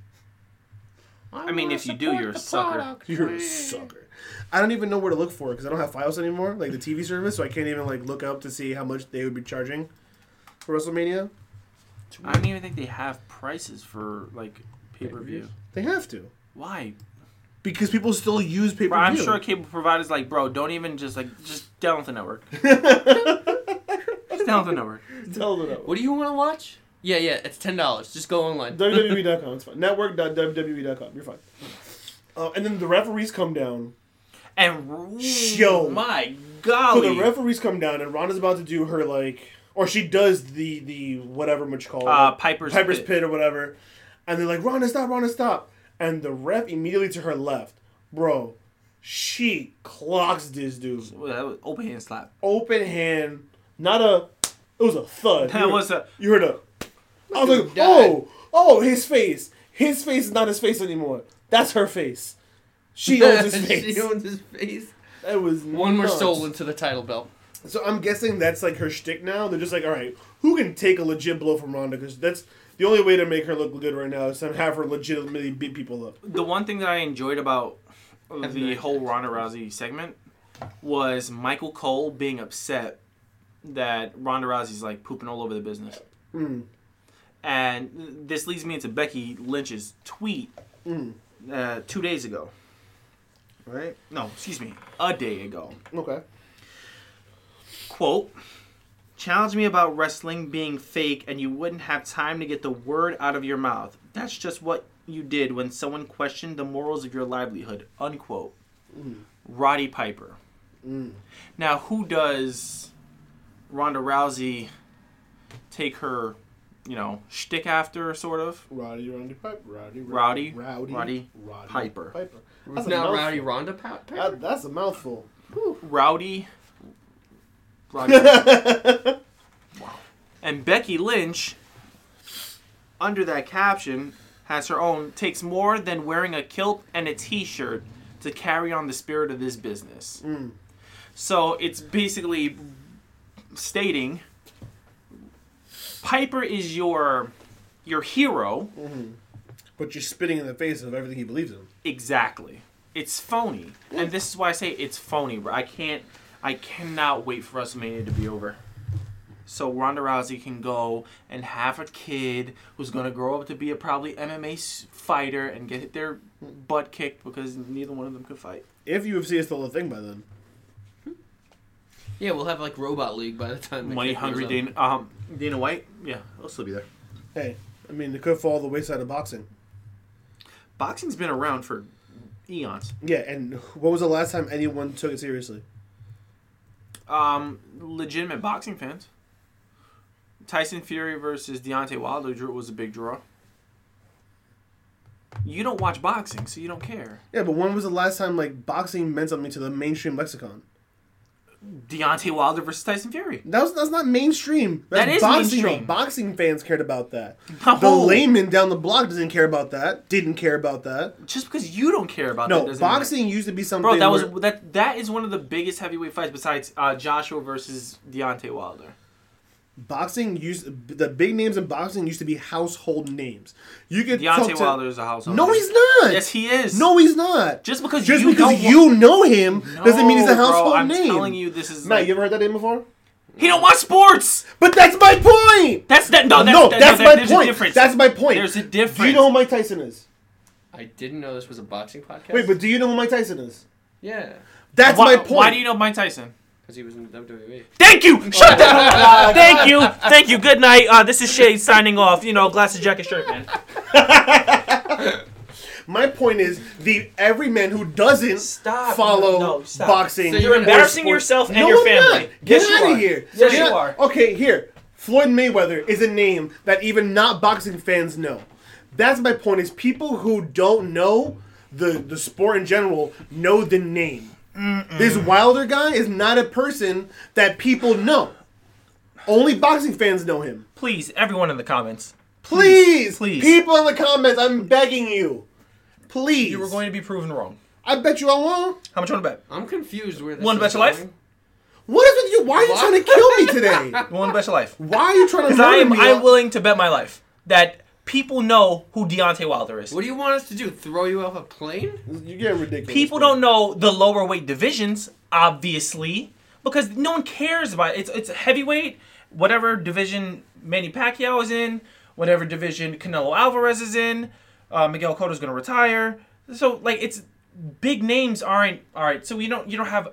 I mean, if you do, you're a sucker. You're a sucker. I don't even know where to look for it because I don't have Fios anymore, like the TV service, so I can't even like look up to see how much they would be charging for WrestleMania. I don't even think they have prices for like pay-per-view. They have to. Why? Because people still use pay-per-view. I'm sure cable providers like, bro, don't even just download the network. Just download the network. What do you want to watch? Yeah, it's $10. Just go online. WWE.com, it's fine. Network.WWE.com, you're fine. And then the referees come down. And show my golly. So the referees come down and Ronda's about to do her like, or she does the whatever much call Piper's Pit or whatever, and they're like, Ronda stop, and the ref immediately to her left, bro, she clocks this dude. Well, that was open hand slap. Open hand, it was a thud. You heard a. I was like, oh, his face. His face is not his face anymore. That's her face. She owns his face. That was one nuts. More soul into the title belt. So I'm guessing that's like her shtick now. They're just like, all right, who can take a legit blow from Ronda? Because that's the only way to make her look good right now is to have her legitimately beat people up. The one thing that I enjoyed about the whole Ronda Rousey segment was Michael Cole being upset that Ronda Rousey's like pooping all over the business. Mm. And this leads me into Becky Lynch's tweet 2 days ago. Right? No, excuse me. A day ago. Okay. Quote, challenge me about wrestling being fake and you wouldn't have time to get the word out of your mouth. That's just what you did when someone questioned the morals of your livelihood. Unquote. Mm. Roddy Piper. Mm. Now, who does Ronda Rousey take her, shtick after, sort of? Roddy Piper. That's now Rowdy Ronda Piper? That's a mouthful. Whew. Rowdy. Wow. And Becky Lynch, under that caption, has her own, takes more than wearing a kilt and a t-shirt to carry on the spirit of this business. Mm. So it's basically stating Piper is your hero. Mm-hmm. But you're spitting in the face of everything he believes in. Exactly. It's phony. Yeah. And this is why I say it's phony, bro. I cannot wait for WrestleMania to be over. So Ronda Rousey can go and have a kid who's going to grow up to be a probably MMA fighter and get their butt kicked because neither one of them could fight. If UFC is still a thing by then. Yeah, we'll have like Robot League by the time. Money Hungry Dana White? Yeah, I'll still be there. Hey, I mean, it could fall the wayside of boxing. Boxing's been around for eons. Yeah, and what was the last time anyone took it seriously? Legitimate boxing fans. Tyson Fury versus Deontay Wilder was a big draw. You don't watch boxing, so you don't care. Yeah, but when was the last time like boxing meant something to the mainstream lexicon? Deontay Wilder versus Tyson Fury. That's not mainstream. That is boxing. Mainstream. Boxing fans cared about that. No. The layman down the block doesn't care about that. Didn't care about that. Just because you don't care about that doesn't mean... No, boxing used to be something... Bro, that is one of the biggest heavyweight fights besides Joshua versus Deontay Wilder. Boxing used... The big names in boxing used to be household names. You could Deontay Wilder is a household name. No, he's not. Yes, he is. No, he's not. Just because you know him doesn't mean he's a household name. I'm telling you, this is... Matt, you ever heard that name before? He don't watch sports. But that's my point. That's my point. There's a difference. Do you know who Mike Tyson is? I didn't know this was a boxing podcast. Wait, but do you know who Mike Tyson is? Yeah. That's my point. Why do you know Mike Tyson? Because he was in the WWE. Thank you! Shut the hell up! Thank you! Thank you. Good night. This is Shade signing off. You know, glasses, jacket, shirt, man. My point is, every man who doesn't follow boxing... So you're embarrassing yourself and your family. Not. Get out of here. Yes, you are. Okay, here. Floyd Mayweather is a name that even not boxing fans know. That's my point, is people who don't know the sport in general know the name. Mm-mm. This Wilder guy is not a person that people know. Only boxing fans know him. Please, everyone in the comments. Please. People in the comments, I'm begging you. Please. You were going to be proven wrong. I bet you I won't. How much you want to bet? I'm confused where this is. Want to bet your life? What is with you? Why are you trying to kill me today? You want to bet your life? Why are you trying to murder me? Because I'm willing to bet my life that... People know who Deontay Wilder is. What do you want us to do? Throw you off a plane? You're getting ridiculous. People don't know the lower weight divisions, obviously, because no one cares about it. It's heavyweight, whatever division Manny Pacquiao is in, whatever division Canelo Alvarez is in. Miguel Cotto's going to retire. So like, it's big names aren't all right. So you don't have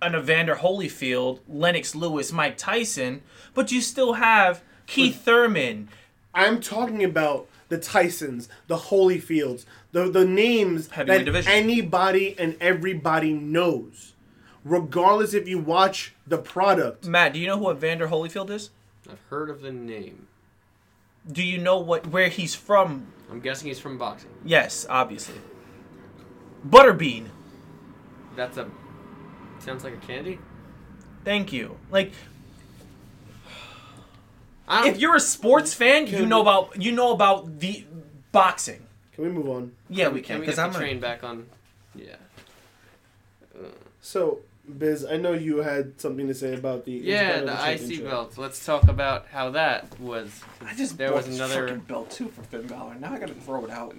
an Evander Holyfield, Lennox Lewis, Mike Tyson, but you still have Keith Thurman. I'm talking about the Tysons, the Holyfields, the names that anybody and everybody knows, regardless if you watch the product. Matt, do you know who Evander Holyfield is? I've heard of the name. Do you know where he's from? I'm guessing he's from boxing. Yes, obviously. Butterbean. Sounds like a candy. Thank you. Like... If you're a sports fan, you know about the boxing. Can we move on? Yeah, we can. Because I'm train back on. Yeah. So, Biz, I know you had something to say about the IC belt. Let's talk about how that was. I just there bought was another fucking belt too for Finn Balor. Now I gotta throw it out.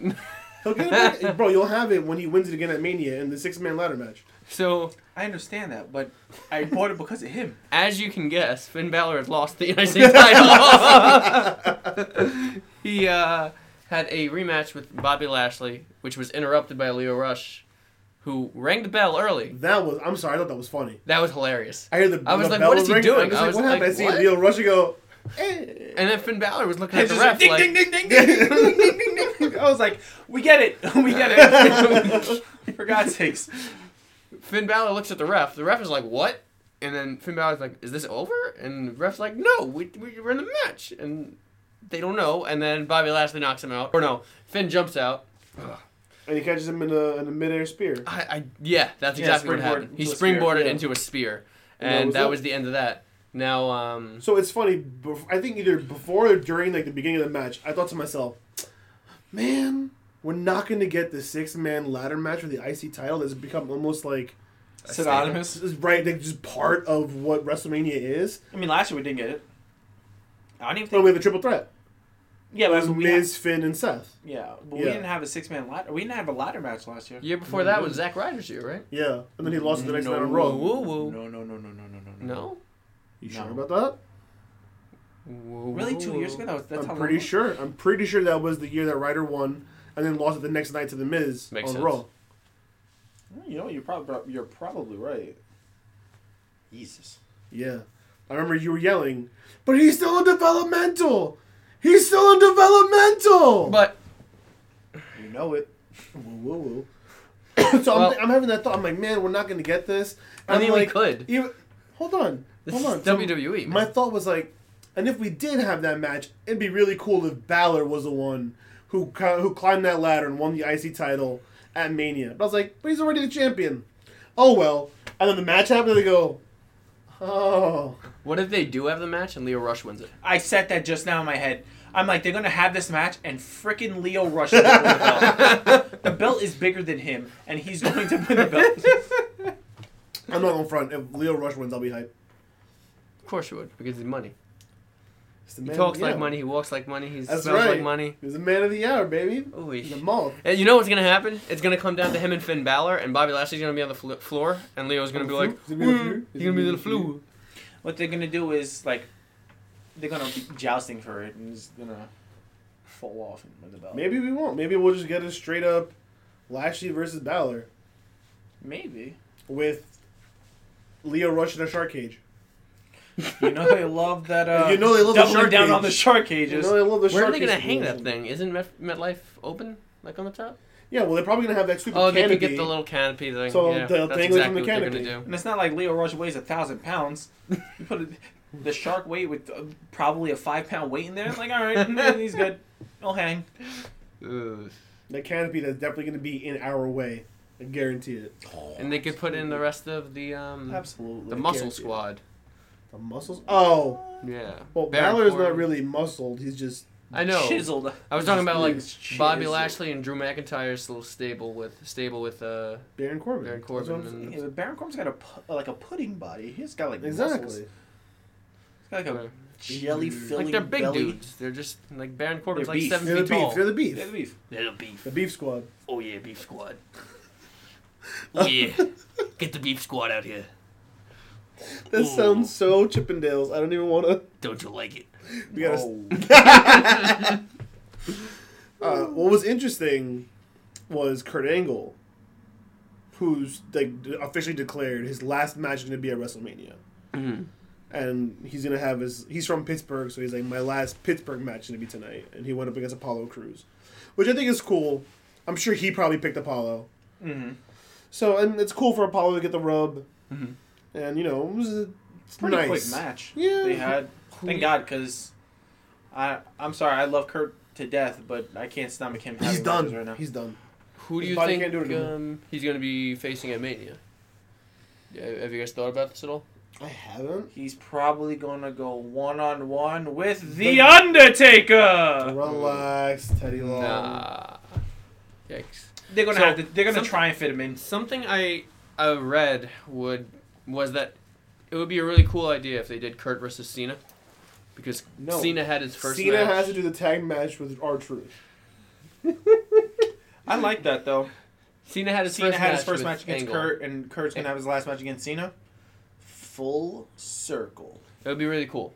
He'll get it, bro. You'll have it when he wins it again at Mania in the 6-man ladder match. So I understand that, but I bought it because of him. As you can guess, Finn Balor has lost the United States title. He had a rematch with Bobby Lashley, which was interrupted by Lio Rush, who rang the bell early. I'm sorry, I thought that was funny. That was hilarious. I heard the bell. I was like, what is he doing? I was like, what happened? I see Lio Rush go, eh. And then Finn Balor was looking at the ref like, ding, ding, ding, ding, ding, ding, ding, ding, ding. I was like, we get it. For God's sakes. Finn Balor looks at the ref. The ref is like, what? And then Finn Balor's like, is this over? And the ref's like, no, we're in the match. And they don't know. And then Bobby Lashley knocks him out. Or no, Finn jumps out. Ugh. And he catches him in a midair spear. Yeah, that's exactly what happened. He springboarded into a spear. And that was the end of that. Now, So it's funny. I think either before or during like the beginning of the match, I thought to myself, man... We're not going to get the 6-man ladder match for the IC title that's become almost like synonymous. It's right, like just part of what WrestleMania is. I mean, last year we didn't get it. I don't even think. Well, we have a triple threat. Yeah, but it was Miz, Finn, and Seth. Yeah, but we didn't have a six-man ladder. We didn't have a ladder match last year. Year before that was Zack Ryder's year, right? Yeah, and then he lost the next night on Raw. No. No? You sure about that? Really, 2 years ago? I'm pretty sure. I'm pretty sure that was the year that Ryder won, and then lost it the next night to the Miz on Raw. You know, you're probably right. Jesus. Yeah, I remember you were yelling, but he's still in developmental. He's still in developmental. But you know it. So I'm having that thought. I'm like, man, we're not going to get this. And I mean, like, we could. Hold on. So WWE. My thought was like, and if we did have that match, it'd be really cool if Balor was the one who climbed that ladder and won the IC title at Mania. But I was like, but he's already the champion. Oh, well. And then the match happened and they go, oh. What if they do have the match and Lio Rush wins it? I said that just now in my head. I'm like, they're going to have this match and freaking Lio Rush is going to win the belt. The belt is bigger than him and he's going to win the belt. I'm not on front. If Lio Rush wins, I'll be hyped. Of course you would, because he's money. He talks like money. He walks like money. He smells like money. He's a man of the hour, baby. Ooh, he's a moth. And you know what's gonna happen? It's gonna come down to him and Finn Balor, and Bobby Lashley's gonna be on the floor, and Leo's gonna be like, he's gonna be the flu. What they're gonna do is like, they're gonna be jousting for it, and he's gonna fall off and win the belt. Maybe we won't. Maybe we'll just get a straight up Lashley versus Balor. Maybe with Lio Rush in a shark cage. You know they love that. You know they love the shark down cage. On the shark cages. You know they love the shark. Where are they gonna hang that thing? Isn't MetLife open, like on the top? Yeah, well they're probably gonna have that stupid canopy. Oh, they can get the little canopy thing. So yeah, they'll dangle it from the canopy. And it's not like Lio Rush weighs 1,000 pounds. You put the shark weight with probably a 5-pound weight in there. It's like, all right, he's good. I'll hang. The canopy that's definitely gonna be in our way. I guarantee it. Oh, and they could put in the rest of the the muscle squad. The muscles? Oh. Yeah. Well, Balor's not really muscled. He's just chiseled. I was talking about like Bobby Lashley and Drew McIntyre's little stable with Baron Corbin. Baron Corbin. Baron Corbin's got a pudding body. He's got like muscles. He's got like a jelly filling. Like they're big dudes. They're just like Baron Corbin's like 7 feet tall. They're the beef. The beef squad. Oh yeah, beef squad. Oh yeah, get the beef squad out here. That sounds so Chippendales. I don't even want to. Don't you like it? We gotta. What was interesting was Kurt Angle, who's like officially declared his last match is going to be at WrestleMania, and he's going to have his. He's from Pittsburgh, so he's like, my last Pittsburgh match is going to be tonight, and he went up against Apollo Crews, which I think is cool. I'm sure he probably picked Apollo. Mm-hmm. So and it's cool for Apollo to get the rub. Mm-hmm. And, you know, it was a pretty quick match. Yeah. They had. Thank God, because I'm sorry, I love Kurt to death, but I can't stomach him having matches right now. He's done. Who do you think he's going to be facing at Mania? Yeah, have you guys thought about this at all? I haven't. He's probably going to go one-on-one with The Undertaker! Relax, Teddy Long. Nah. Yikes. They're going to try and fit him in. Something I read was that it would be a really cool idea if they did Kurt versus Cena, because Cena had his first match. Cena has to do the tag match with R-Truth. I like that, though. Cena had his first match against Angle. Kurt, and Kurt's going to have his last match against Cena. Full circle. It would be really cool.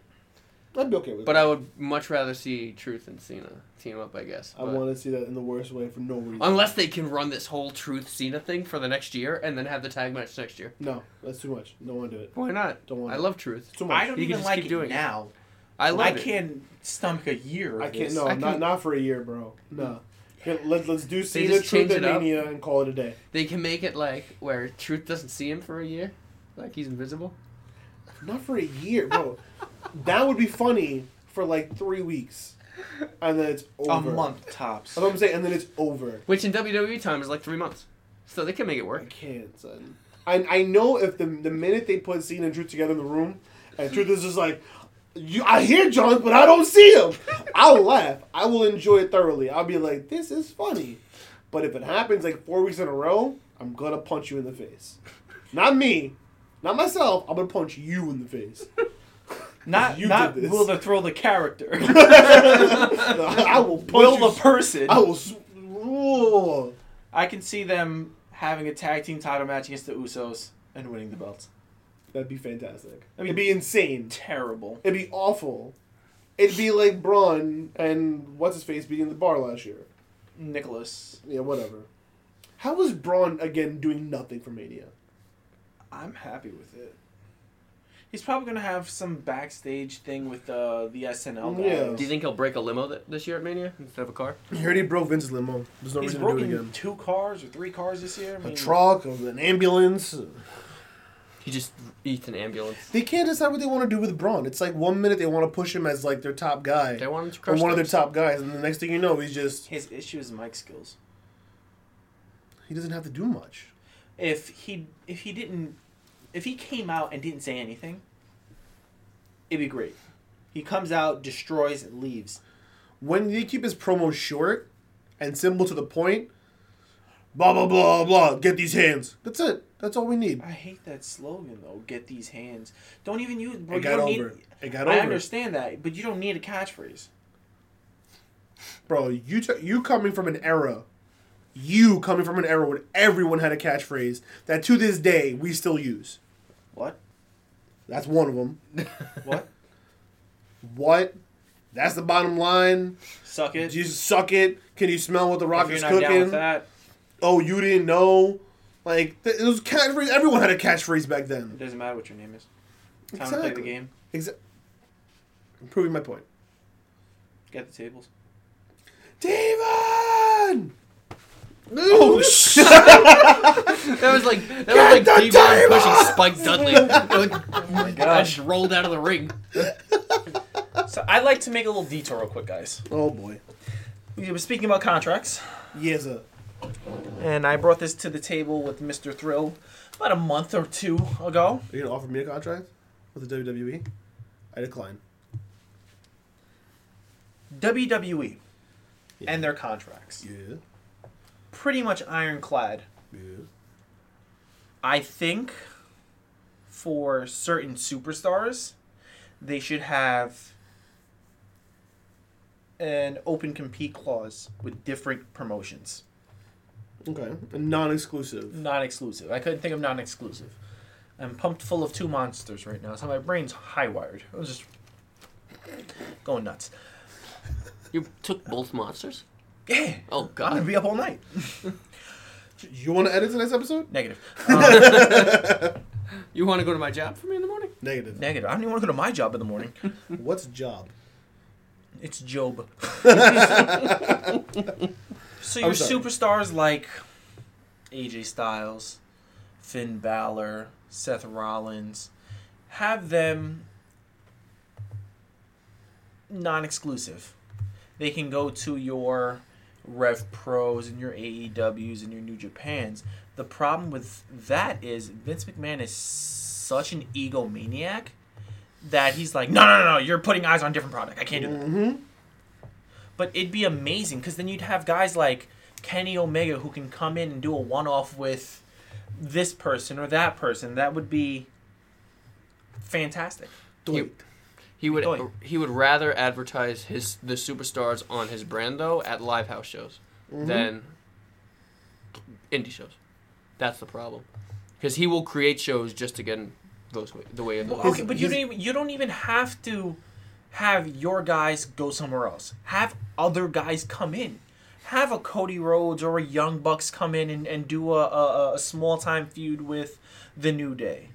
I'd be okay with it. But I would much rather see Truth and Cena team up, I guess. I want to see that in the worst way for no reason. Unless they can run this whole Truth-Cena thing for the next year and then have the tag match next year. No, that's too much. Don't want to do it. Why not? Don't want to. I love Truth. Too much. I don't even like it now. I love it. I can't stomach a year. I can't. No, not for a year, bro. No. Let's do Cena, Truth, and Mania and call it a day. They can make it like where Truth doesn't see him for a year. Like he's invisible. Not for a year, bro. That would be funny for like 3 weeks, and then it's over. A month tops. That's what I'm saying, and then it's over. Which in WWE time is like 3 months, so they can make it work. I can't, son. I know if the minute they put Cena and Truth together in the room, and Truth is just like, I hear John, but I don't see him. I'll laugh. I will enjoy it thoroughly. I'll be like, this is funny. But if it happens like 4 weeks in a row, I'm gonna punch you in the face. Not me. Not myself. I'm going to punch you in the face. Not will the throw the character. No, I will punch will you. The person. I will. I can see them having a tag team title match against the Usos and winning the belts. That'd be fantastic. It'd be insane. Terrible. It'd be awful. It'd be like Braun and what's-his-face beating the bar last year. Nicholas. Yeah, whatever. How was Braun, again, doing nothing for Mania? I'm happy with it. He's probably going to have some backstage thing with the SNL guy. Yeah. Do you think he'll break a limo this year at Mania instead of a car? He already broke Vince's limo. There's no reason to do it again. He's broken 2 cars or 3 cars this year. I mean, a truck, an ambulance. He just eats an ambulance. They can't decide what they want to do with Braun. It's like one minute they want to push him as like their top guy. They want him to crush one of their top guys, and the next thing you know, he's just... His issue is mic skills. He doesn't have to do much. If he came out and didn't say anything, it'd be great. He comes out, destroys, and leaves. When they keep his promo short and simple to the point, blah, blah, blah, blah, get these hands. That's it. That's all we need. I hate that slogan, though, get these hands. Don't even use... Bro, it got over. I understand that, but you don't need a catchphrase. Bro, you coming from an era... You coming from an era when everyone had a catchphrase that to this day we still use. What? That's one of them. What? What? That's the bottom line. Suck it. You suck it. Can you smell what the Rock is cooking? If you're not down with that. Oh, you didn't know. Like, it was catchphrase. Everyone had a catchphrase back then. It doesn't matter what your name is. Time to play the game. Exactly. I'm proving my point. Get the tables. Devon! Oh shit! that was like D-Von pushing Spike Dudley. Oh my gosh! I just rolled out of the ring. So I'd like to make a little detour real quick, guys. Oh boy! We were speaking about contracts. Yes, sir. And I brought this to the table with Mr. Thrill about a month or two ago. Are you gonna offer me a contract with the WWE? I decline. WWE and their contracts. Yeah. Pretty much ironclad. Yeah. I think for certain superstars, they should have an open compete clause with different promotions. Okay. Non-exclusive. Non-exclusive. I couldn't think of non-exclusive. I'm pumped full of two monsters right now, so my brain's high-wired. I was just going nuts. You took both monsters? Yeah. Oh, God. I'm going to be up all night. You want to edit tonight's episode? Negative. You want to go to my job for me in the morning? Negative. Negative. I don't even want to go to my job in the morning. What's job? It's Job. So your superstars like AJ Styles, Finn Balor, Seth Rollins, have them non-exclusive. They can go to your Rev Pros and your AEWs and your New Japans. The problem with that is Vince McMahon is such an egomaniac that he's like, no, you're putting eyes on a different product. I can't do that. Mm-hmm. But it'd be amazing because then you'd have guys like Kenny Omega who can come in and do a one-off with this person or that person. That would be fantastic. He would rather advertise the superstars on his brand, though, at live house shows than indie shows. That's the problem. Because he will create shows just to get in the way of... Okay, but you don't even have to have your guys go somewhere else. Have other guys come in. Have a Cody Rhodes or a Young Bucks come in and do a small-time feud with The New Day.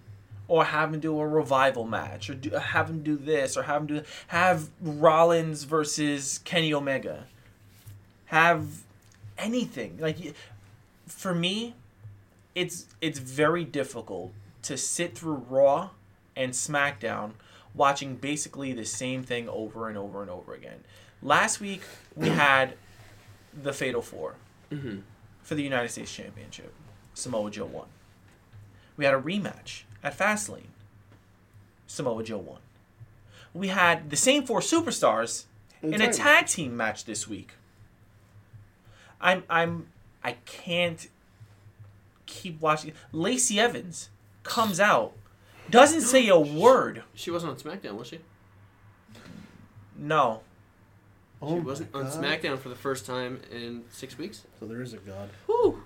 Or have him do a revival match, or have him do this, or have him do... Have Rollins versus Kenny Omega. Have anything. Like, for me, it's very difficult to sit through Raw and SmackDown watching basically the same thing over and over and over again. Last week, we had the Fatal Four for the United States Championship. Samoa Joe won. We had a rematch. At Fastlane, Samoa Joe won. We had the same 4 superstars in a tag team match this week. I can't keep watching. Lacey Evans comes out, doesn't say a word. She wasn't on SmackDown, was she? No. Oh, she wasn't on SmackDown for the first time in 6 weeks. So there is a God. Whew.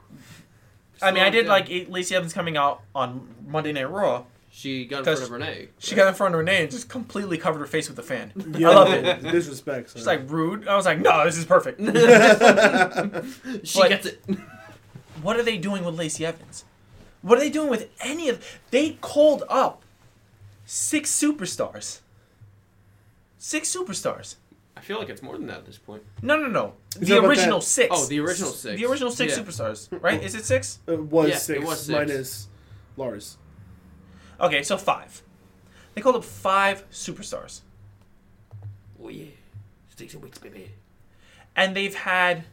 I mean, I did like Lacey Evans coming out on Monday Night Raw. She got in front of Renee. Right? She got in front of Renee and just completely covered her face with a fan. Yeah, I love it. Disrespect. She's like, rude. I was like, no, this is perfect. She gets it. What are they doing with Lacey Evans? What are they doing with any of... They called up 6 superstars. 6 superstars. I feel like it's more than that at this point. No. The original 6. Oh, the original 6. The original 6 superstars, right? Is it 6? It was 6. It was 6. Minus Lars. Okay, so 5. They called up 5 superstars. Oh, yeah. 6 weeks, baby. And they've had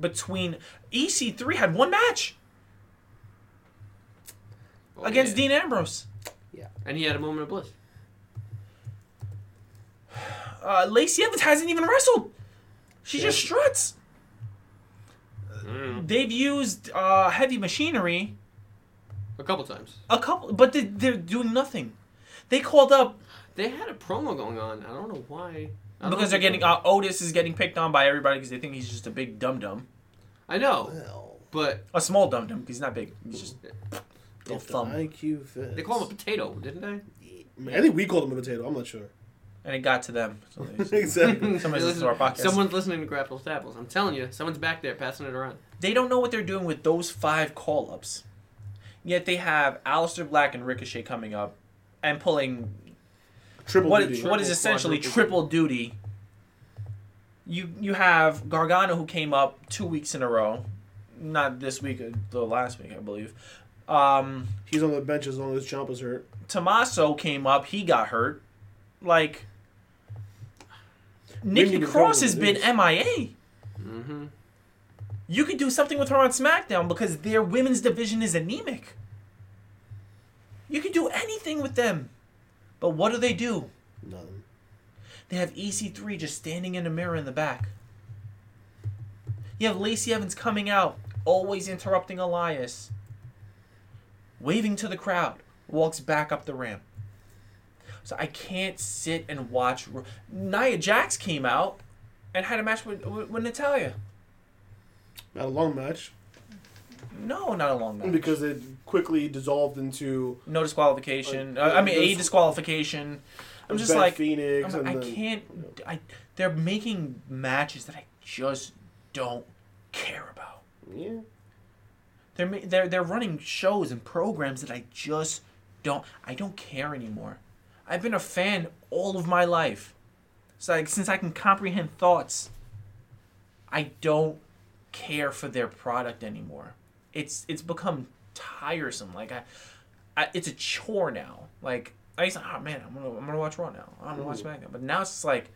between... EC3 had 1 match. Oh, against Dean Ambrose. Yeah. And he had a moment of bliss. Lacey Evans hasn't even wrestled. She just struts. They've used heavy machinery... A couple times. But they're doing nothing. They called up... They had a promo going on. I don't know why. Because they're getting... Otis is getting picked on by everybody because they think he's just a big dum-dum. I know. Well, but... A small dum-dum because he's not big. He's just... Little thumb. IQ fits. They called him a potato, didn't they? I think we called him a potato. I'm not sure. And it got to them. So exactly. Somebody's listening to our podcast. Someone's listening to Grapples to Apples. I'm telling you. Someone's back there passing it around. They don't know what they're doing with those 5 call-ups. Yet they have Aleister Black and Ricochet coming up and pulling triple duty. You have Gargano, who came up 2 weeks in a row. Not this week, the last week, I believe. He's on the bench as long as Ciampa's hurt. Tommaso came up. He got hurt. Like, Nikki Cross has been MIA. Mm-hmm. You could do something with her on SmackDown because their women's division is anemic. You could do anything with them. But what do they do? Nothing. They have EC3 just standing in a mirror in the back. You have Lacey Evans coming out, always interrupting Elias. Waving to the crowd. Walks back up the ramp. So I can't sit and watch. Nia Jax came out and had a match with Natalya. Not a long match. No, not a long match. Because it quickly dissolved into... No disqualification. A disqualification. I'm just like... Phoenix they're making matches that I just don't care about. Yeah. They're running shows and programs that I just don't... I don't care anymore. I've been a fan all of my life. It's like, since I can comprehend thoughts, I don't care for their product anymore. It's become tiresome. Like I it's a chore now. Like I used to, I'm gonna watch Raw now. I'm gonna watch SmackDown. But now it's just like,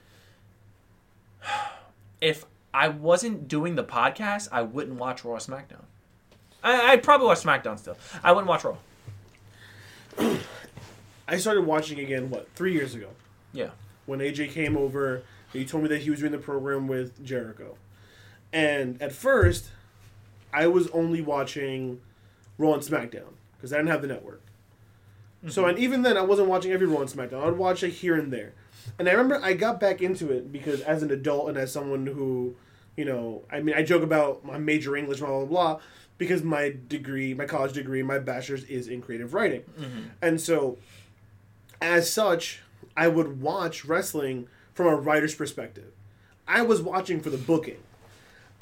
if I wasn't doing the podcast, I wouldn't watch Raw or SmackDown. I'd probably watch SmackDown still. I wouldn't watch Raw. I started watching again 3 years ago. Yeah. When AJ came over, he told me that he was doing the program with Jericho. And at first, I was only watching Raw and SmackDown because I didn't have the network. Mm-hmm. So, and even then, I wasn't watching every Raw and SmackDown. I would watch it here and there. And I remember I got back into it because as an adult and as someone who, you know, I mean, I joke about my major English, blah, blah, blah, because my degree, my college degree, my bachelor's is in creative writing. Mm-hmm. And so, as such, I would watch wrestling from a writer's perspective. I was watching for the booking.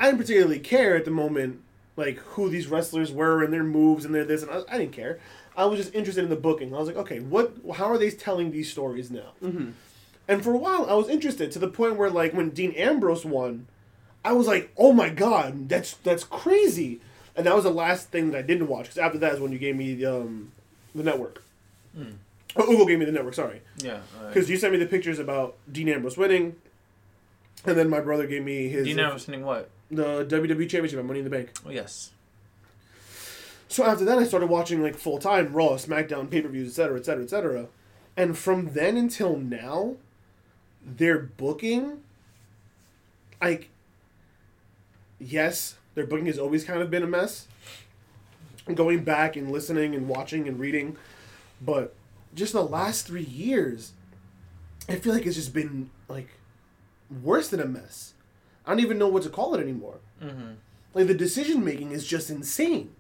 I didn't particularly care at the moment, like, who these wrestlers were and their moves and their this, and I didn't care. I was just interested in the booking. I was like, okay, how are they telling these stories now? Mm-hmm. And for a while, I was interested to the point where, like, when Dean Ambrose won, I was like, oh my god, that's crazy. And that was the last thing that I didn't watch, because after that is when you gave me the network. Mm. Oh, Ugo gave me the network, sorry. Yeah. Because you sent me the pictures about Dean Ambrose winning, and then my brother gave me his... Dean Ambrose winning what? The WWE Championship at Money in the Bank. Oh, yes. So after that, I started watching, like, full-time Raw, SmackDown, pay-per-views, etc., etc., etc. And from then until now, their booking, like, yes, their booking has always kind of been a mess. Going back and listening and watching and reading, But just the last 3 years, I feel like it's just been, like, worse than a mess. I don't even know what to call it anymore. Mm-hmm. Like, the decision-making is just insane.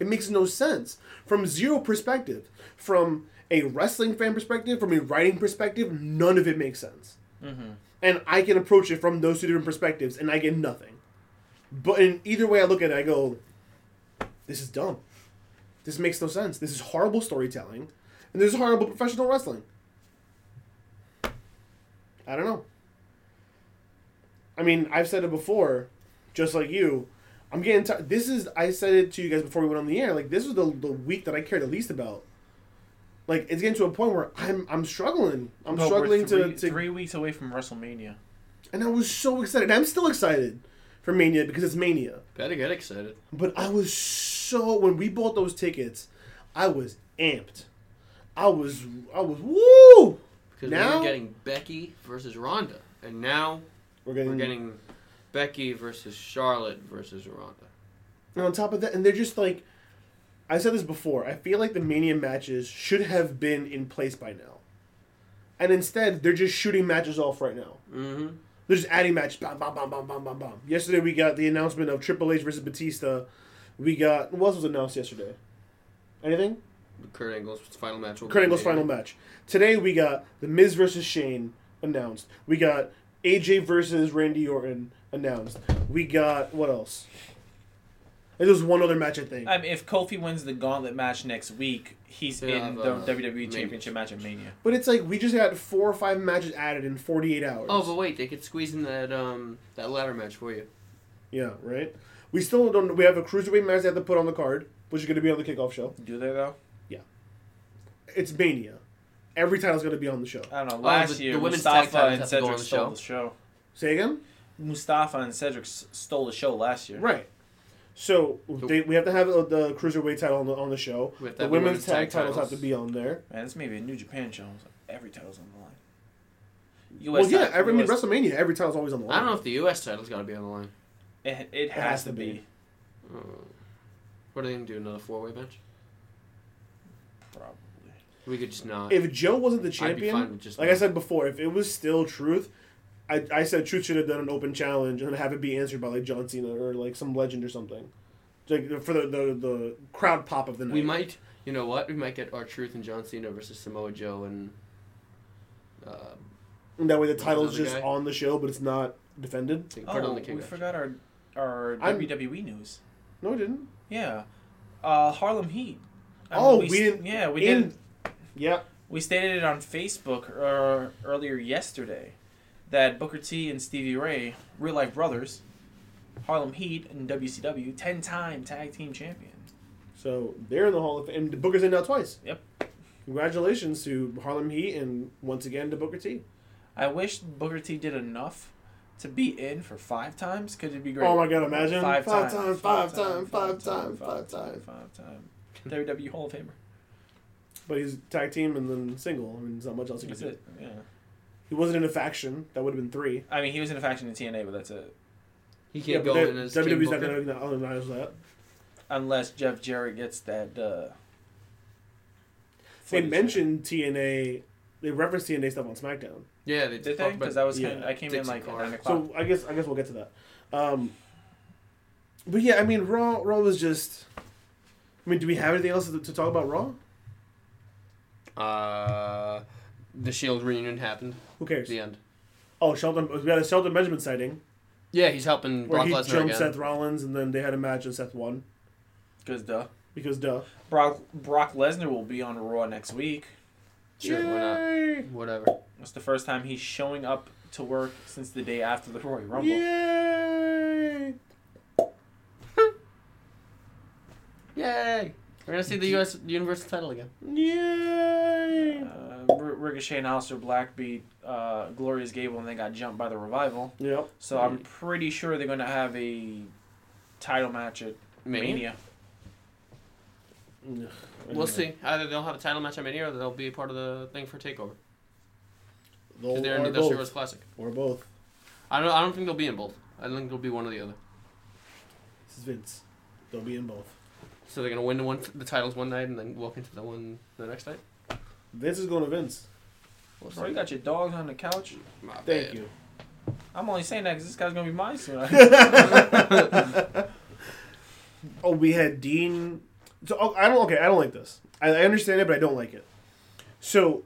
It makes no sense. From zero perspective, from a wrestling fan perspective, from a writing perspective, none of it makes sense. Mm-hmm. And I can approach it from those two different perspectives, and I get nothing. But in either way I look at it, I go, this is dumb. This makes no sense. This is horrible storytelling. And this is horrible professional wrestling. I don't know. I mean, I've said it before, just like you. I'm getting tired. This is, I said it to you guys before we went on the air, like, this was the week that I cared the least about. Like, it's getting to a point where I'm struggling. We're 3 weeks away from WrestleMania. And I was so excited. I'm still excited for Mania because it's Mania. Better get excited. But I was so, when we bought those tickets, I was amped. I was woo! Because now, we were getting Becky versus Ronda. And now we're getting Becky versus Charlotte versus Ronda. And on top of that, and they're just like, I said this before, I feel like the Mania matches should have been in place by now. And instead, they're just shooting matches off right now. Mm-hmm. They're just adding matches. Bam, bam, bam, bam, bam, bam, bam. Yesterday, we got the announcement of Triple H versus Batista. We got, what else was announced yesterday? Anything? Kurt Angle's final match. Today, we got The Miz versus Shane announced. We got AJ versus Randy Orton announced. We got, what else? And there was one other match, I think. I mean, if Kofi wins the gauntlet match next week, he's in the WWE Championship match at Mania. But it's like, we just had 4 or 5 matches added in 48 hours. Oh, but wait, they could squeeze in that ladder match for you. Yeah, right? We still don't, we have a cruiserweight match they have to put on the card, which is going to be on the kickoff show. Do they, though? Yeah. It's Mania. Every title's going to be on the show. I don't know. Last year, Mustafa and Cedric stole the show. Say again? Mustafa and Cedric stole the show last year. Right. So we have to have the cruiserweight title on the show. The women's tag titles have to be on there. Man, this may be a New Japan show. Every title's on the line. WrestleMania, every title's always on the line. I don't know if the U.S. title's got to be on the line. It has to be. What are they going to do? Another 4-way match? Probably. We could just not. If Joe wasn't the champion, I said before, if it was still Truth, I said Truth should have done an open challenge and have it be answered by like John Cena or like some legend or something, like for the crowd pop of the night. We might get R-Truth and John Cena versus Samoa Joe and that way the title's just on the show, but it's not defended. Forgot our WWE news. No, we didn't. Yeah, Harlem Heat. We didn't. Yeah, we didn't. Yeah, we stated it on Facebook earlier yesterday. That Booker T and Stevie Ray, real life brothers, Harlem Heat and WCW, 10-time tag team champion. So they're in the Hall of Fame. And Booker's in now twice. Yep. Congratulations to Harlem Heat and once again to Booker T. I wish Booker T did enough to be in for 5 times because it'd be great. Oh my God, imagine. Five times. WWE Hall of Famer. But he's tag team and then single. I mean, there's not much else he can do. Yeah. He wasn't in a faction. That would have been 3. I mean, he was in a faction in TNA, but that's it. He can't go in as WWE's not going to organize that. Unless Jeff Jarrett gets that. They mentioned TNA. They referenced TNA stuff on SmackDown. Yeah, they did. Because that was kind of, I came in like 9:00. So I guess we'll get to that. But yeah, I mean, Raw was just. I mean, do we have anything else to talk about Raw? The Shield reunion happened. Who cares? The end. Oh, Shelton. We got a Shelton Benjamin sighting. Yeah, he's helping Brock Lesnar again. He jumped Seth Rollins, and then they had a match, and Seth won. Because duh. Brock Lesnar will be on Raw next week. Sure, why not? Whatever. That's the first time he's showing up to work since the day after the Royal Rumble. Yay! Yay! We're gonna see the U.S. Universal title again. Yay! Ricochet and Aleister Black beat Glorious Gable, and they got jumped by the Revival. Yep. So I'm pretty sure they're gonna have a title match at Mania. We'll see. Either they'll have a title match at Mania, or they'll be part of the thing for TakeOver. They're in the Dusty Rhodes Classic. Or both. I don't think they'll be in both. I think they'll be one or the other. This is Vince. They'll be in both. So they're gonna win the titles one night and then walk into the next night. This is going to Vince. Bro, you got your dogs on the couch. My Thank bad. You. I'm only saying that because this guy's gonna be mine soon. Oh, we had Dean. So I don't like this. I understand it, but I don't like it. So,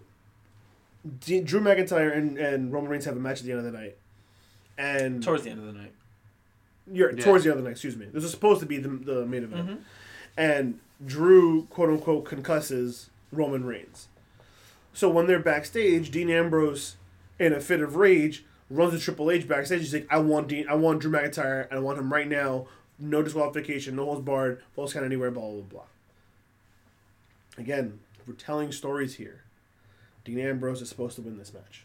Drew McIntyre and Roman Reigns have a match at the end of the night, and towards the end of the night. Towards the end of the night. Excuse me. This was supposed to be the main event, mm-hmm. and Drew quote unquote concusses Roman Reigns. So when they're backstage, Dean Ambrose, in a fit of rage, runs to Triple H backstage. He's like, I want Drew McIntyre, and I want him right now. No disqualification, no holds barred, falls count anywhere, blah, blah, blah. Again, we're telling stories here. Dean Ambrose is supposed to win this match.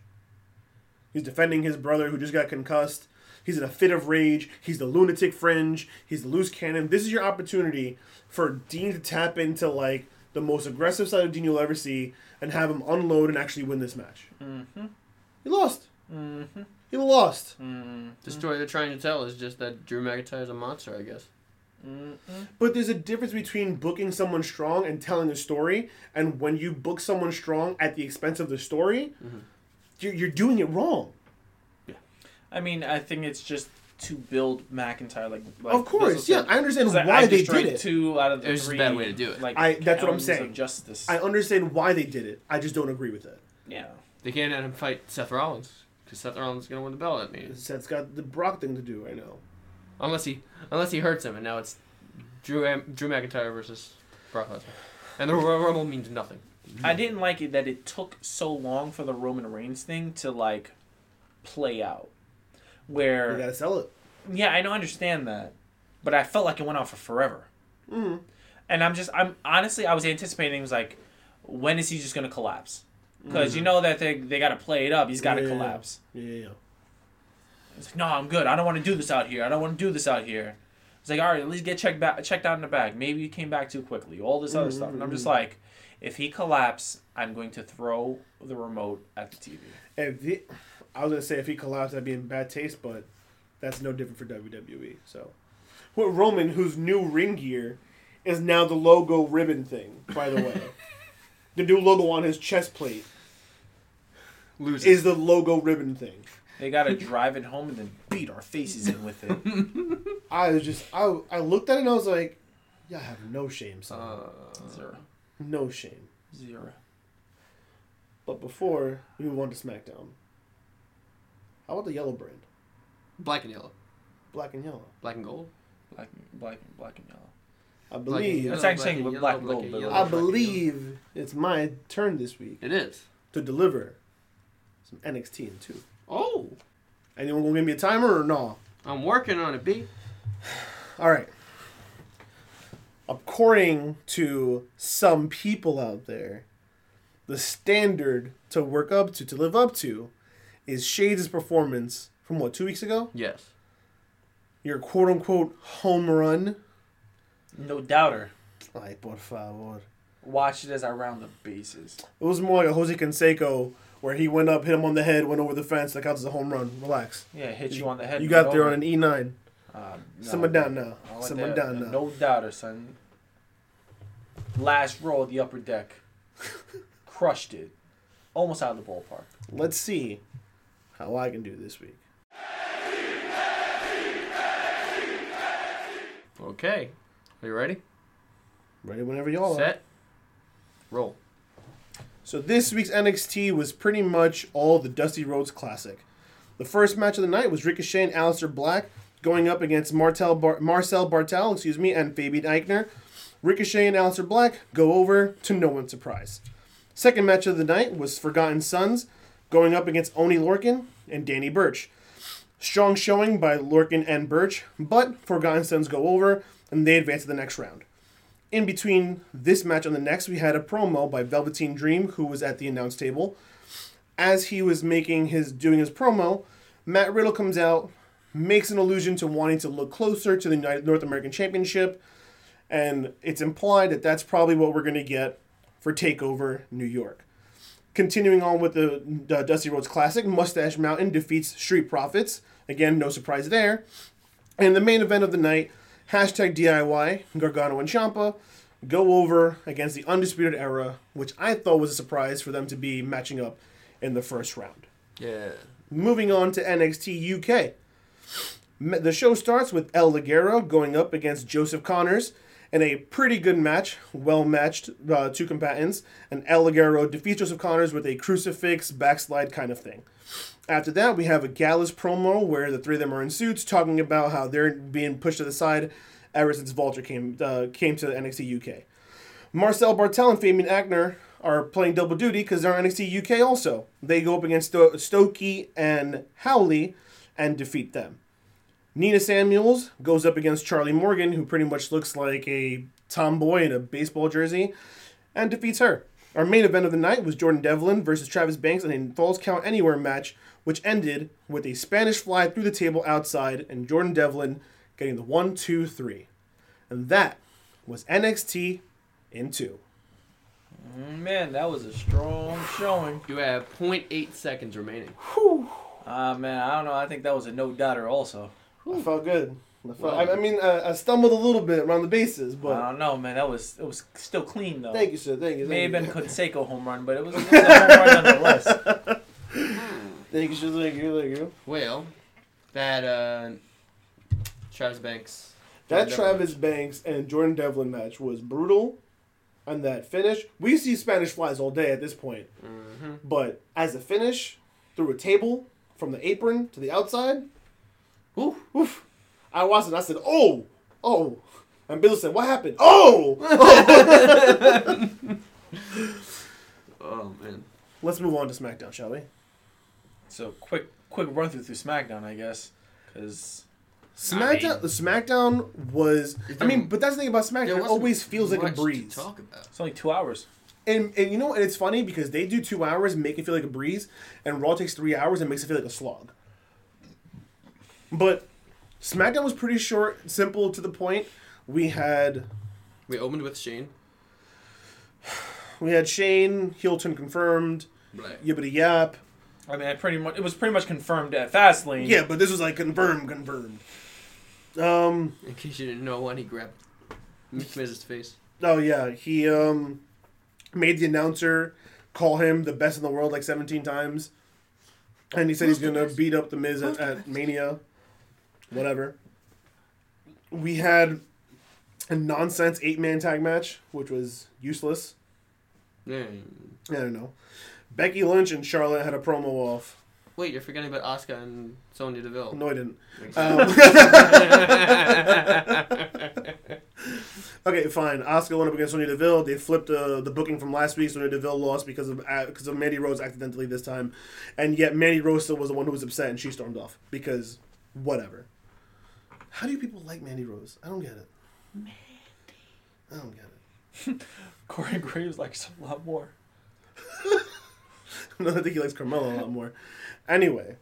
He's defending his brother who just got concussed. He's in a fit of rage. He's the lunatic fringe. He's the loose cannon. This is your opportunity for Dean to tap into, like, the most aggressive side of Dean you'll ever see and have him unload and actually win this match. Mm-hmm. He lost. Mm-hmm. He lost. Mm-hmm. The story they're trying to tell is just that Drew McIntyre is a monster, I guess. Mm-hmm. But there's a difference between booking someone strong and telling a story, and when you book someone strong at the expense of the story, mm-hmm. you're doing it wrong. Yeah. I mean, I think it's just to build McIntyre, like of course, yeah, I understand why they did it. Two out of the three, just a bad way to do it. That's what I'm saying. Justice. I understand why they did it. I just don't agree with it. Yeah, they can't have him fight Seth Rollins because Seth Rollins is gonna win the belt at me. Seth's got the Brock thing to do right now, unless he hurts him, and now it's Drew McIntyre versus Brock Lesnar, and the Royal Rumble means nothing. I didn't like it that it took so long for the Roman Reigns thing to like play out. Where you gotta sell it. Yeah, I don't understand that, but I felt like it went on for forever. Mm-hmm. And I was anticipating it was like, when is he just gonna collapse? Because mm-hmm. you know that they gotta play it up. He's gotta collapse. Yeah. It's like, no, I'm good. I don't want to do this out here. It's like, all right, at least get checked out in the back. Maybe you came back too quickly. All this other mm-hmm. stuff, and I'm just like, if he collapses, I'm going to throw the remote at the TV. I was going to say if he collapsed, that'd be in bad taste, but that's no different for WWE. So, Roman, whose new ring gear is now the logo ribbon thing, by the way. The new logo on his chest plate is the logo ribbon thing. They got to drive it home and then beat our faces in with it. I looked at it and I was like, yeah, I have no shame, son. Zero. No shame. Zero. But before, we move on to SmackDown. How about the yellow brand? Black and yellow. Black and yellow. Black and gold? Black and yellow. I believe. That's actually black and gold. I believe it's my turn this week. It is. To deliver some NXT in 2. Oh. Anyone going to give me a timer or no? I'm working on it, B. All right. According to some people out there, the standard to work up to live up to, is Shade's performance from, 2 weeks ago? Yes. Your quote-unquote home run? No doubter. Ay, por favor. Watch it as I round the bases. It was more like a Jose Canseco, where he went up, hit him on the head, went over the fence, that counts as a home run. Relax. Yeah, hit you on the head. You got there on an E9. Simmer down now. No doubter, son. Last roll of the upper deck. Crushed it. Almost out of the ballpark. Let's see how I can do this week. Okay. Are you ready? Ready whenever y'all are. Set. Roll. So this week's NXT was pretty much all the Dusty Rhodes Classic. The first match of the night was Ricochet and Aleister Black going up against Marcel Barthel, and Fabian Eichner. Ricochet and Aleister Black go over to no one's surprise. Second match of the night was Forgotten Sons going up against Oney Lorcan and Danny Burch. Strong showing by Lorcan and Burch, but Forgotten Sons go over, and they advance to the next round. In between this match and the next, we had a promo by Velveteen Dream, who was at the announce table. As he was doing his promo, Matt Riddle comes out, makes an allusion to wanting to look closer to the North American Championship, and it's implied that that's probably what we're going to get for TakeOver New York. Continuing on with the Dusty Rhodes Classic, Mustache Mountain defeats Street Profits. Again, no surprise there. And the main event of the night Hashtag DIY, Gargano and Ciampa, go over against the Undisputed Era, which I thought was a surprise for them to be matching up in the first round. Yeah. Moving on to NXT UK. The show starts with El Ligero going up against Joseph Connors in a pretty good match, well-matched two combatants, and El Ligero defeats Joseph Connors with a crucifix, backslide kind of thing. After that, we have a Gallus promo where the three of them are in suits talking about how they're being pushed to the side ever since Vulture came to NXT UK. Marcel Barthel and Fabian Aichner are playing double duty because they're on NXT UK also. They go up against Stokey and Howley and defeat them. Nina Samuels goes up against Charlie Morgan, who pretty much looks like a tomboy in a baseball jersey, and defeats her. Our main event of the night was Jordan Devlin versus Travis Banks in a Falls Count Anywhere match, which ended with a Spanish fly through the table outside and Jordan Devlin getting the 1-2-3. And that was NXT in 2. Man, that was a strong showing. You have 0.8 seconds remaining. Whew. Man, I don't know. I think that was a no-doubter also. I felt good. I stumbled a little bit around the bases, but I don't know, man. It was still clean though. Thank you, sir. Thank you. May have been Conseco home run, but it was a home run nonetheless. Thank you, sir. Thank you. Well, that Travis Banks. That Travis Banks and Jordan Devlin match was brutal, and that finish. We see Spanish flies all day at this point, mm-hmm. But as a finish, through a table from the apron to the outside. Oof. I watched it and I said, oh. And Bill said, what happened? Oh! Oh, man. Let's move on to SmackDown, shall we? So, quick run-through SmackDown, I guess. Because... SmackDown was... But that's the thing about SmackDown. It always feels like a breeze. To talk about. It's only 2 hours. And you know, and it's funny because they do 2 hours and make it feel like a breeze, and Raw takes 3 hours and makes it feel like a slog. But SmackDown was pretty short, simple, to the point. We opened with Shane. We had Shane, Hilton confirmed, right. Yibbity yap. I mean, it was pretty much confirmed at Fastlane. Yeah, but this was like confirmed. In case you didn't know, when he grabbed Miz's face. Oh yeah, he made the announcer call him the best in the world like 17 times, and he said he's gonna beat up the Miz at Mania. Whatever. We had a nonsense 8-man tag match, which was useless. Yeah. I don't know. Becky Lynch and Charlotte had a promo off. Wait, you're forgetting about Asuka and Sonya Deville. No, I didn't. Okay, fine. Asuka went up against Sonya Deville. They flipped the booking from last week. Sonya Deville lost because of Mandy Rose accidentally this time. And yet Mandy Rose was the one who was upset, and she stormed off because... Whatever. How do you people like Mandy Rose? I don't get it. Mandy. I don't get it. Corey Graves likes a lot more. No, I think he likes Carmella a lot more. Anyway.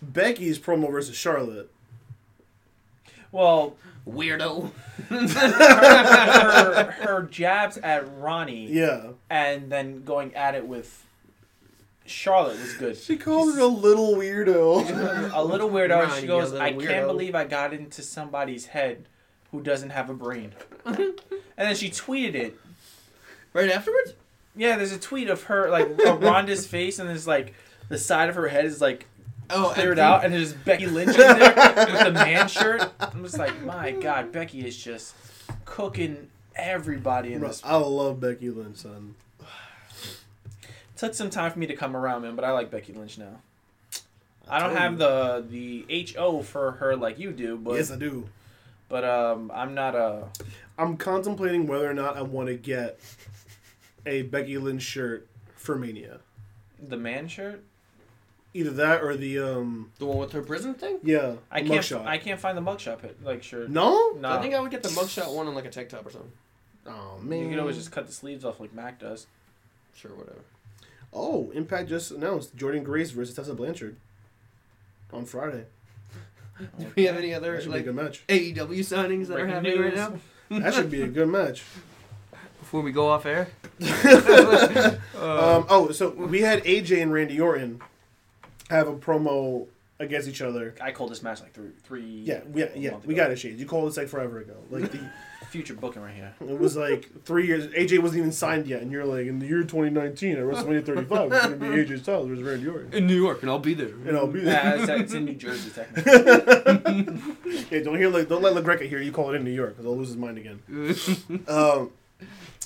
Becky's promo versus Charlotte. Well, weirdo. her jabs at Ronnie. Yeah. And then going at it with Charlotte was good. She called her a little weirdo. A little weirdo. Ronnie, she goes, I can't believe I got into somebody's head who doesn't have a brain. And then she tweeted it. Right afterwards? Yeah, there's a tweet of her, like, of Ronda's face, and there's, like, the side of her head is, like, cleared out, and there's Becky Lynch in there with the man shirt. I'm just like, my God, Becky is just cooking everybody in this. I love Becky Lynch, son. Took some time for me to come around, man, but I like Becky Lynch now. I don't have the HO for her like you do, but yes, I do. But I'm contemplating whether or not I want to get a Becky Lynch shirt for Mania. The man shirt. Either that or the one with her prison thing? Yeah. I can't find the mugshot pit. Like, sure. No? I think I would get the mugshot one on like a tank top or something. Oh, man. You can always just cut the sleeves off like Mac does. Sure, whatever. Oh, Impact just announced Jordan Grace versus Tessa Blanchard on Friday. Do we have any other like AEW signings that are happening right now? That should be a good match. Before we go off air? So we had AJ and Randy Orton. have a promo against each other. I called this match like three. Yeah. We got it, Shades. You called this like forever ago. Like the future booking right here. It was like 3 years. AJ wasn't even signed yet, and you're like, in the year 2019 at WrestleMania 35, it's gonna be AJ Styles versus Randy Orton in New York, and I'll be there. It's in New Jersey, technically. Yeah, don't let LaGreca hear you call it in New York, because I'll lose his mind again.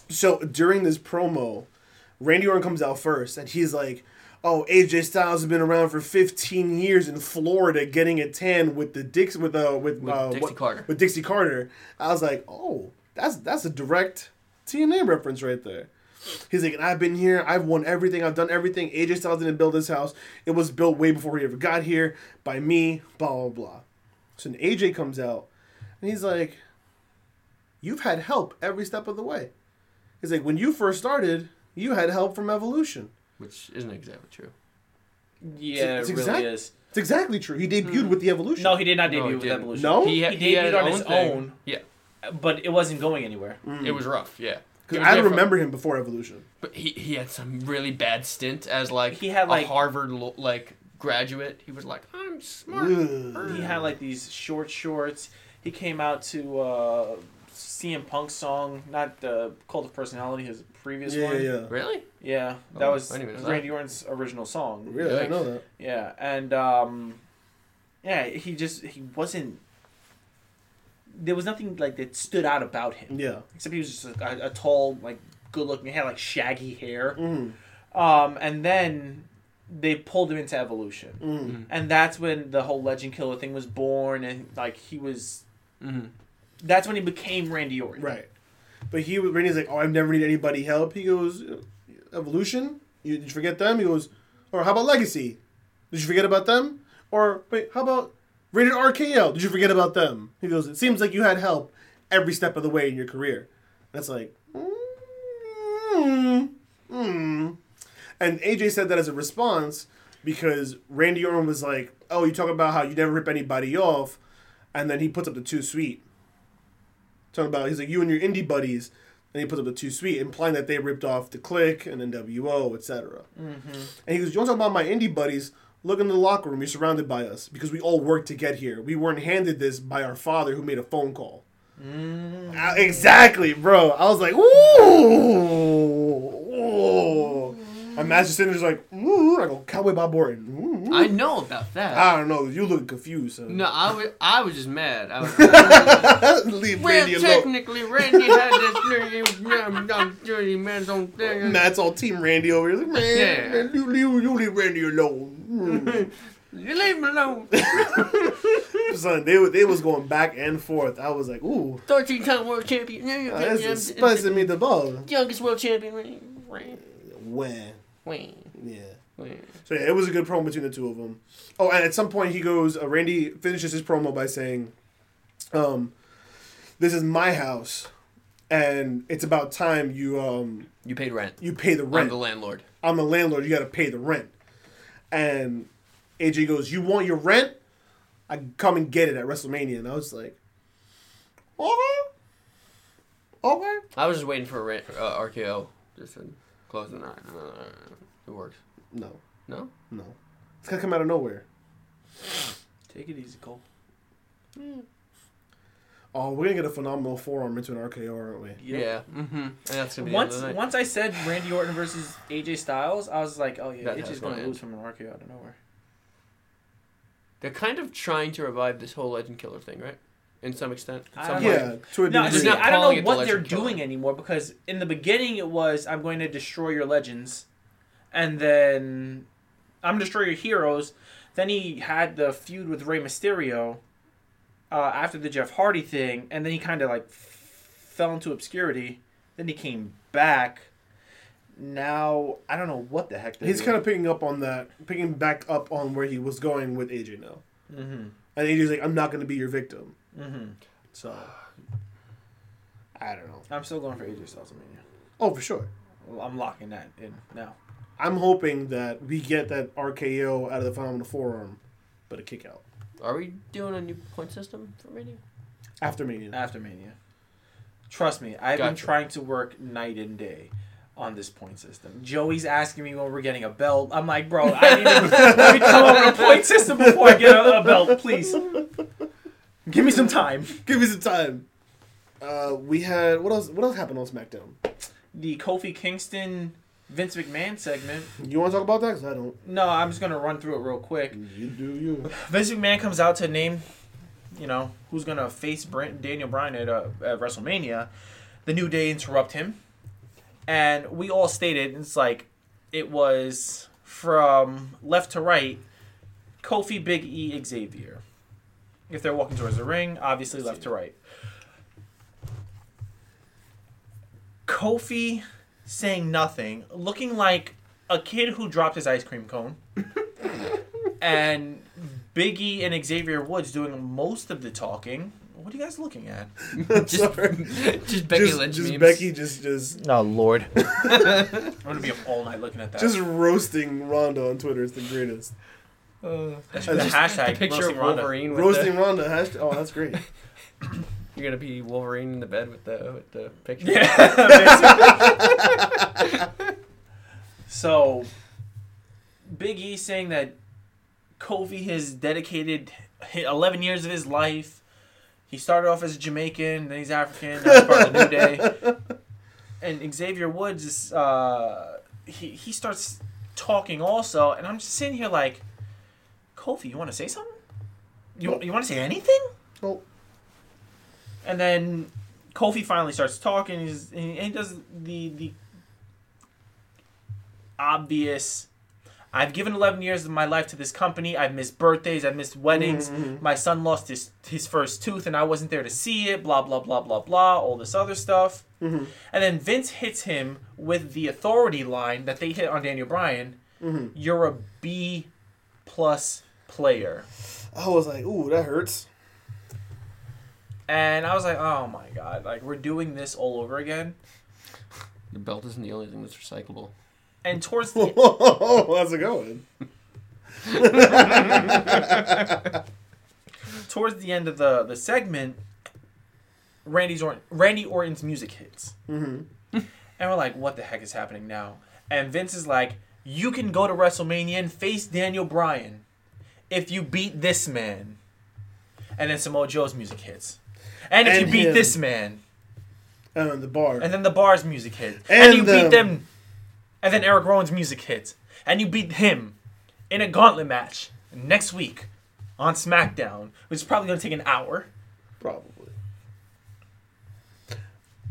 So during this promo, Randy Orton comes out first, and he's like, "Oh, AJ Styles has been around for 15 years in Florida, getting a tan with the Dixie Carter." I was like, "Oh, that's a direct TNA reference right there." He's like, "And I've been here. I've won everything. I've done everything. AJ Styles didn't build this house. It was built way before he ever got here by me." Blah blah blah. So then AJ comes out, and he's like, "You've had help every step of the way." He's like, "When you first started, you had help from Evolution." Which isn't exactly true. Yeah, it really is. It's exactly true. He debuted with the Evolution. No, he did not debut with Evolution. No? He debuted on his own. Yeah. But it wasn't going anywhere. Mm. It was rough, yeah. Because I remember him before Evolution. But he had some really bad stint as a Harvard graduate. He was like, "I'm smart." Ugh. He had like these short shorts. He came out to CM Punk's song, not the Cult of Personality, his previous one. Yeah, yeah. Really? Yeah, that was Randy Orton's original song. Really? I know that. Yeah, and he wasn't. There was nothing that stood out about him. Yeah. Except he was just a tall, good looking. He had shaggy hair. Mm-hmm. And then they pulled him into Evolution, mm-hmm. and that's when the whole Legend Killer thing was born, and he was. Mm-hmm. That's when he became Randy Orton. Right. But Randy's like, "Oh, I've never needed anybody help." He goes, "Evolution? Did you forget them?" He goes, "Or how about Legacy? Did you forget about them? Or, wait, how about Rated RKO? Did you forget about them?" He goes, "It seems like you had help every step of the way in your career." That's like, And AJ said that as a response because Randy Orton was like, "Oh, you talk about how you never rip anybody off." And then he puts up the Too Sweet. Talking about, he's like, "You and your indie buddies," and he puts up the Too Sweet, implying that they ripped off The Click and NWO, etc. Mm-hmm. And he goes, "You want to talk about my indie buddies? Look in the locker room. You're surrounded by us because we all worked to get here. We weren't handed this by our father who made a phone call." Mm-hmm. Exactly, bro. I was like, ooh. My master sitting like, ooh. I go, "Cowboy Bob Orton." Ooh. I know about that. I don't know. You look confused. So. No, I was just mad. Leave Randy alone. Well, technically, Randy had this dirty man's own thing. That's all Team Randy over here. Man, you leave Randy alone. You leave him alone. Son, they was going back and forth. I was like, ooh. 13-time world champion. That's spicing me the ball. Youngest world champion. When. So yeah, it was a good promo between the two of them. Oh, and at some point he goes, Randy finishes his promo by saying, "This is my house, and it's about time you paid rent. You pay the rent. I'm the landlord. You got to pay the rent." And AJ goes, "You want your rent? I can come and get it at WrestleMania." And I was like, okay. I was just waiting for a rent RKO. Just said, "Close the nine." It works. No. It's gonna come out of nowhere. Take it easy, Cole. Mm. Oh, we're gonna get a phenomenal forearm into an RKO, aren't we? Yeah. Mm-hmm. And that's gonna be once I said Randy Orton versus AJ Styles, I was like, oh yeah, that AJ's gonna lose from an RKO out of nowhere. They're kind of trying to revive this whole Legend Killer thing, right? In some extent. I don't know what they're doing anymore because in the beginning it was, "I'm going to destroy your legends," and then "I'm going to destroy your heroes." Then he had the feud with Rey Mysterio after the Jeff Hardy thing, and then he kind of fell into obscurity. Then he came back. Now, I don't know what the heck they're doing. He's kind of picking back up on where he was going with AJ now. Mm-hmm. And AJ's like, "I'm not going to be your victim." Mm-hmm. So, I don't know. I'm still going for AJ Styles. Oh, for sure. Well, I'm locking that in now. I'm hoping that we get that RKO out of the Phenomenal Forearm, but a kick out. Are we doing a new point system for Mania? After Mania. Trust me, I've been trying to work night and day on this point system. Joey's asking me when we're getting a belt. I'm like, bro, I need to come up with a point system before I get a belt, please. Give me some time. We had what else happened on SmackDown? The Kofi Kingston Vince McMahon segment. You want to talk about that? Cause I don't. No, I'm just gonna run through it real quick. You do you. Vince McMahon comes out to name, you know, who's gonna face Daniel Bryan at WrestleMania. The New Day interrupt him. And we all stated, it's like, it was from left to right, Kofi, Big E, Xavier. If they're walking towards the ring, obviously left to right. Kofi saying nothing, looking like a kid who dropped his ice cream cone. And Big E and Xavier Woods doing most of the talking. What are you guys looking at? Just Becky Lynch memes. Just Becky. Oh, Lord. I'm going to be up all night looking at that. Just roasting Ronda on Twitter is the greatest. That's the hashtag. Picture of Wolverine. Roasting Ronda. Hashtag, oh, that's great. You're going to be Wolverine in the bed with the picture. Yeah. So, Big E saying that Kofi has dedicated 11 years of his life. He started off as Jamaican, then he's African, now he's part of the New Day. And Xavier Woods, is, he starts talking also, and I'm just sitting here like, Kofi, you want to say something? You want to say anything? Oh. And then Kofi finally starts talking, and he does the obvious... I've given 11 years of my life to this company. I've missed birthdays. I've missed weddings. Mm-hmm. My son lost his first tooth, and I wasn't there to see it. Blah, blah, blah, blah, blah. All this other stuff. Mm-hmm. And then Vince hits him with the authority line that they hit on Daniel Bryan. Mm-hmm. You're a B-plus player. I was like, ooh, that hurts. And I was like, oh, my God. Like, we're doing this all over again. The belt isn't the only thing that's recyclable. And towards the... Oh, how's it going? Towards the end of the segment, Randy Orton's music hits. Mm-hmm. And we're like, what the heck is happening now? And Vince is like, you can go to WrestleMania and face Daniel Bryan if you beat this man. And then Samoa Joe's music hits. And if you beat this man. And then the bar. And then the bar's music hits. And you beat them... And then Eric Rowan's music hits. And you beat him in a gauntlet match next week on SmackDown, which is probably going to take an hour. Probably.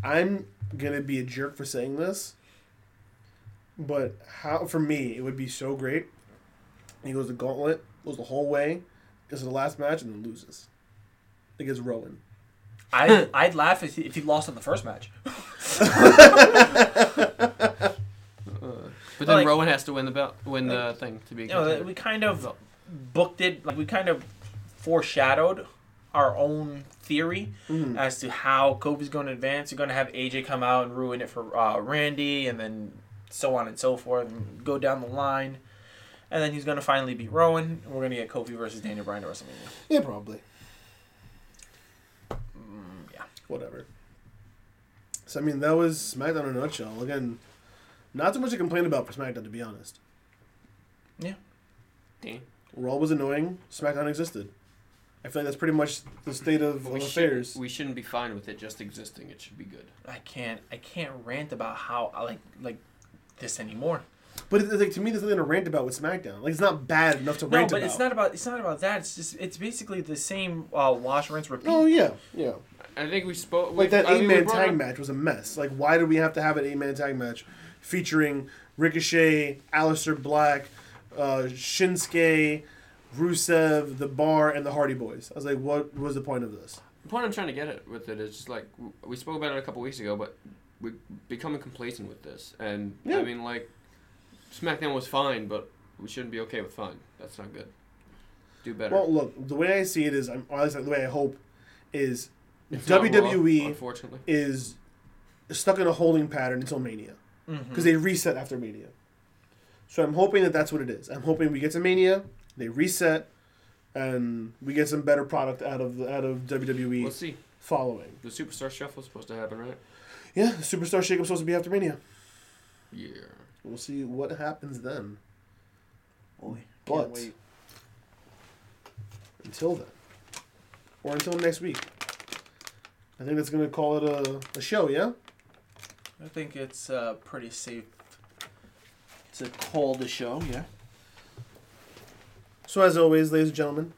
I'm going to be a jerk for saying this, but for me, it would be so great. He goes to gauntlet, goes the whole way, gets to the last match, and then loses. It gets Rowan. I'd laugh if he lost on the first match. But then like, Rowan has to win the thing to be. You know, we kind of booked it. Like we kind of foreshadowed our own theory as to how Kofi's going to advance. You're going to have AJ come out and ruin it for Randy, and then so on and so forth, and go down the line. And then he's going to finally beat Rowan, and we're going to get Kofi versus Daniel Bryan at WrestleMania. Yeah, probably. Yeah, whatever. So I mean, that was SmackDown in a nutshell. Again. Not too much to complain about for SmackDown, to be honest. Yeah. Damn. Raw was annoying. SmackDown existed. I feel like that's pretty much the state of affairs. We shouldn't be fine with it just existing. It should be good. I can't rant about how I like this anymore. But it's like to me, there's nothing to rant about with SmackDown. Like it's not bad enough to rant about. No, but it's not about that. It's just basically the same wash, rinse, repeat. Oh yeah, yeah. I think we spoke. Like that 8-man tag match was a mess. Like why do we have to have an 8-man tag match? Featuring Ricochet, Aleister Black, Shinsuke, Rusev, The Bar, and the Hardy Boys. I was like, what was the point of this? The point I'm trying to get at with it is just like, we spoke about it a couple weeks ago, but we're becoming complacent with this. And, yeah. I mean, like, SmackDown was fine, but we shouldn't be okay with fine. That's not good. Do better. Well, look, the way I see it is, or at least the way I hope, is it's WWE Raw, unfortunately. Is stuck in a holding pattern until Mania. Because they reset after Mania. So I'm hoping that's what it is. I'm hoping we get to Mania, they reset, and we get some better product out of WWE. We'll see. Following. The Superstar Shuffle is supposed to happen, right? Yeah, the Superstar Shake-Up is supposed to be after Mania. Yeah. We'll see what happens then. Boy, can't wait. Until then. Or until next week. I think that's going to call it a show, yeah? I think it's pretty safe to call the show, yeah. So as always, ladies and gentlemen,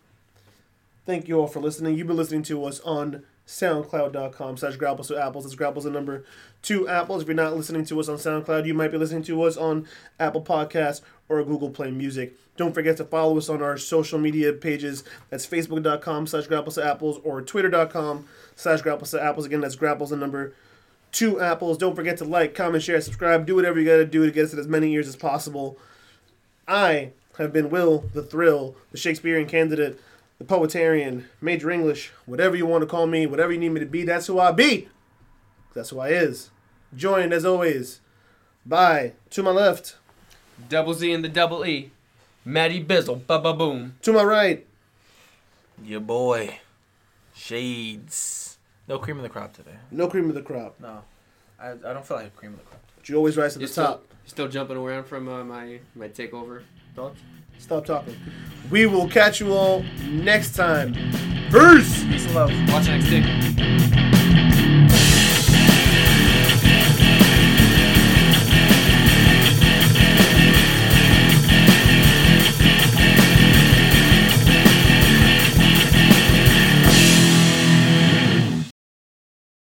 thank you all for listening. You've been listening to us on SoundCloud.com/Grapples to Apples. It's Grapples and number 2 Apples. If you're not listening to us on SoundCloud, you might be listening to us on Apple Podcasts or Google Play Music. Don't forget to follow us on our social media pages. That's Facebook.com/Grapples to Apples or Twitter.com/Grapples to Apples. Again, that's Grapples and number 2 Apples. Don't forget to like, comment, share, subscribe. Do whatever you got to do to get us to as many ears as possible. I have been Will, the Thrill, the Shakespearean Candidate, the Poetarian, Major English, whatever you want to call me, whatever you need me to be, that's who I be. That's who I is. Joined, as always, by, to my left, Double Z and the Double E, Matty Bizzle, ba-ba-boom. To my right, your boy, Shades. No cream of the crop today. No cream of the crop. No. I don't feel like cream of the crop. But you always rise to the top. Still jumping around from my takeover thoughts? Stop talking. We will catch you all next time. Peace! Peace and love. Watch next thing.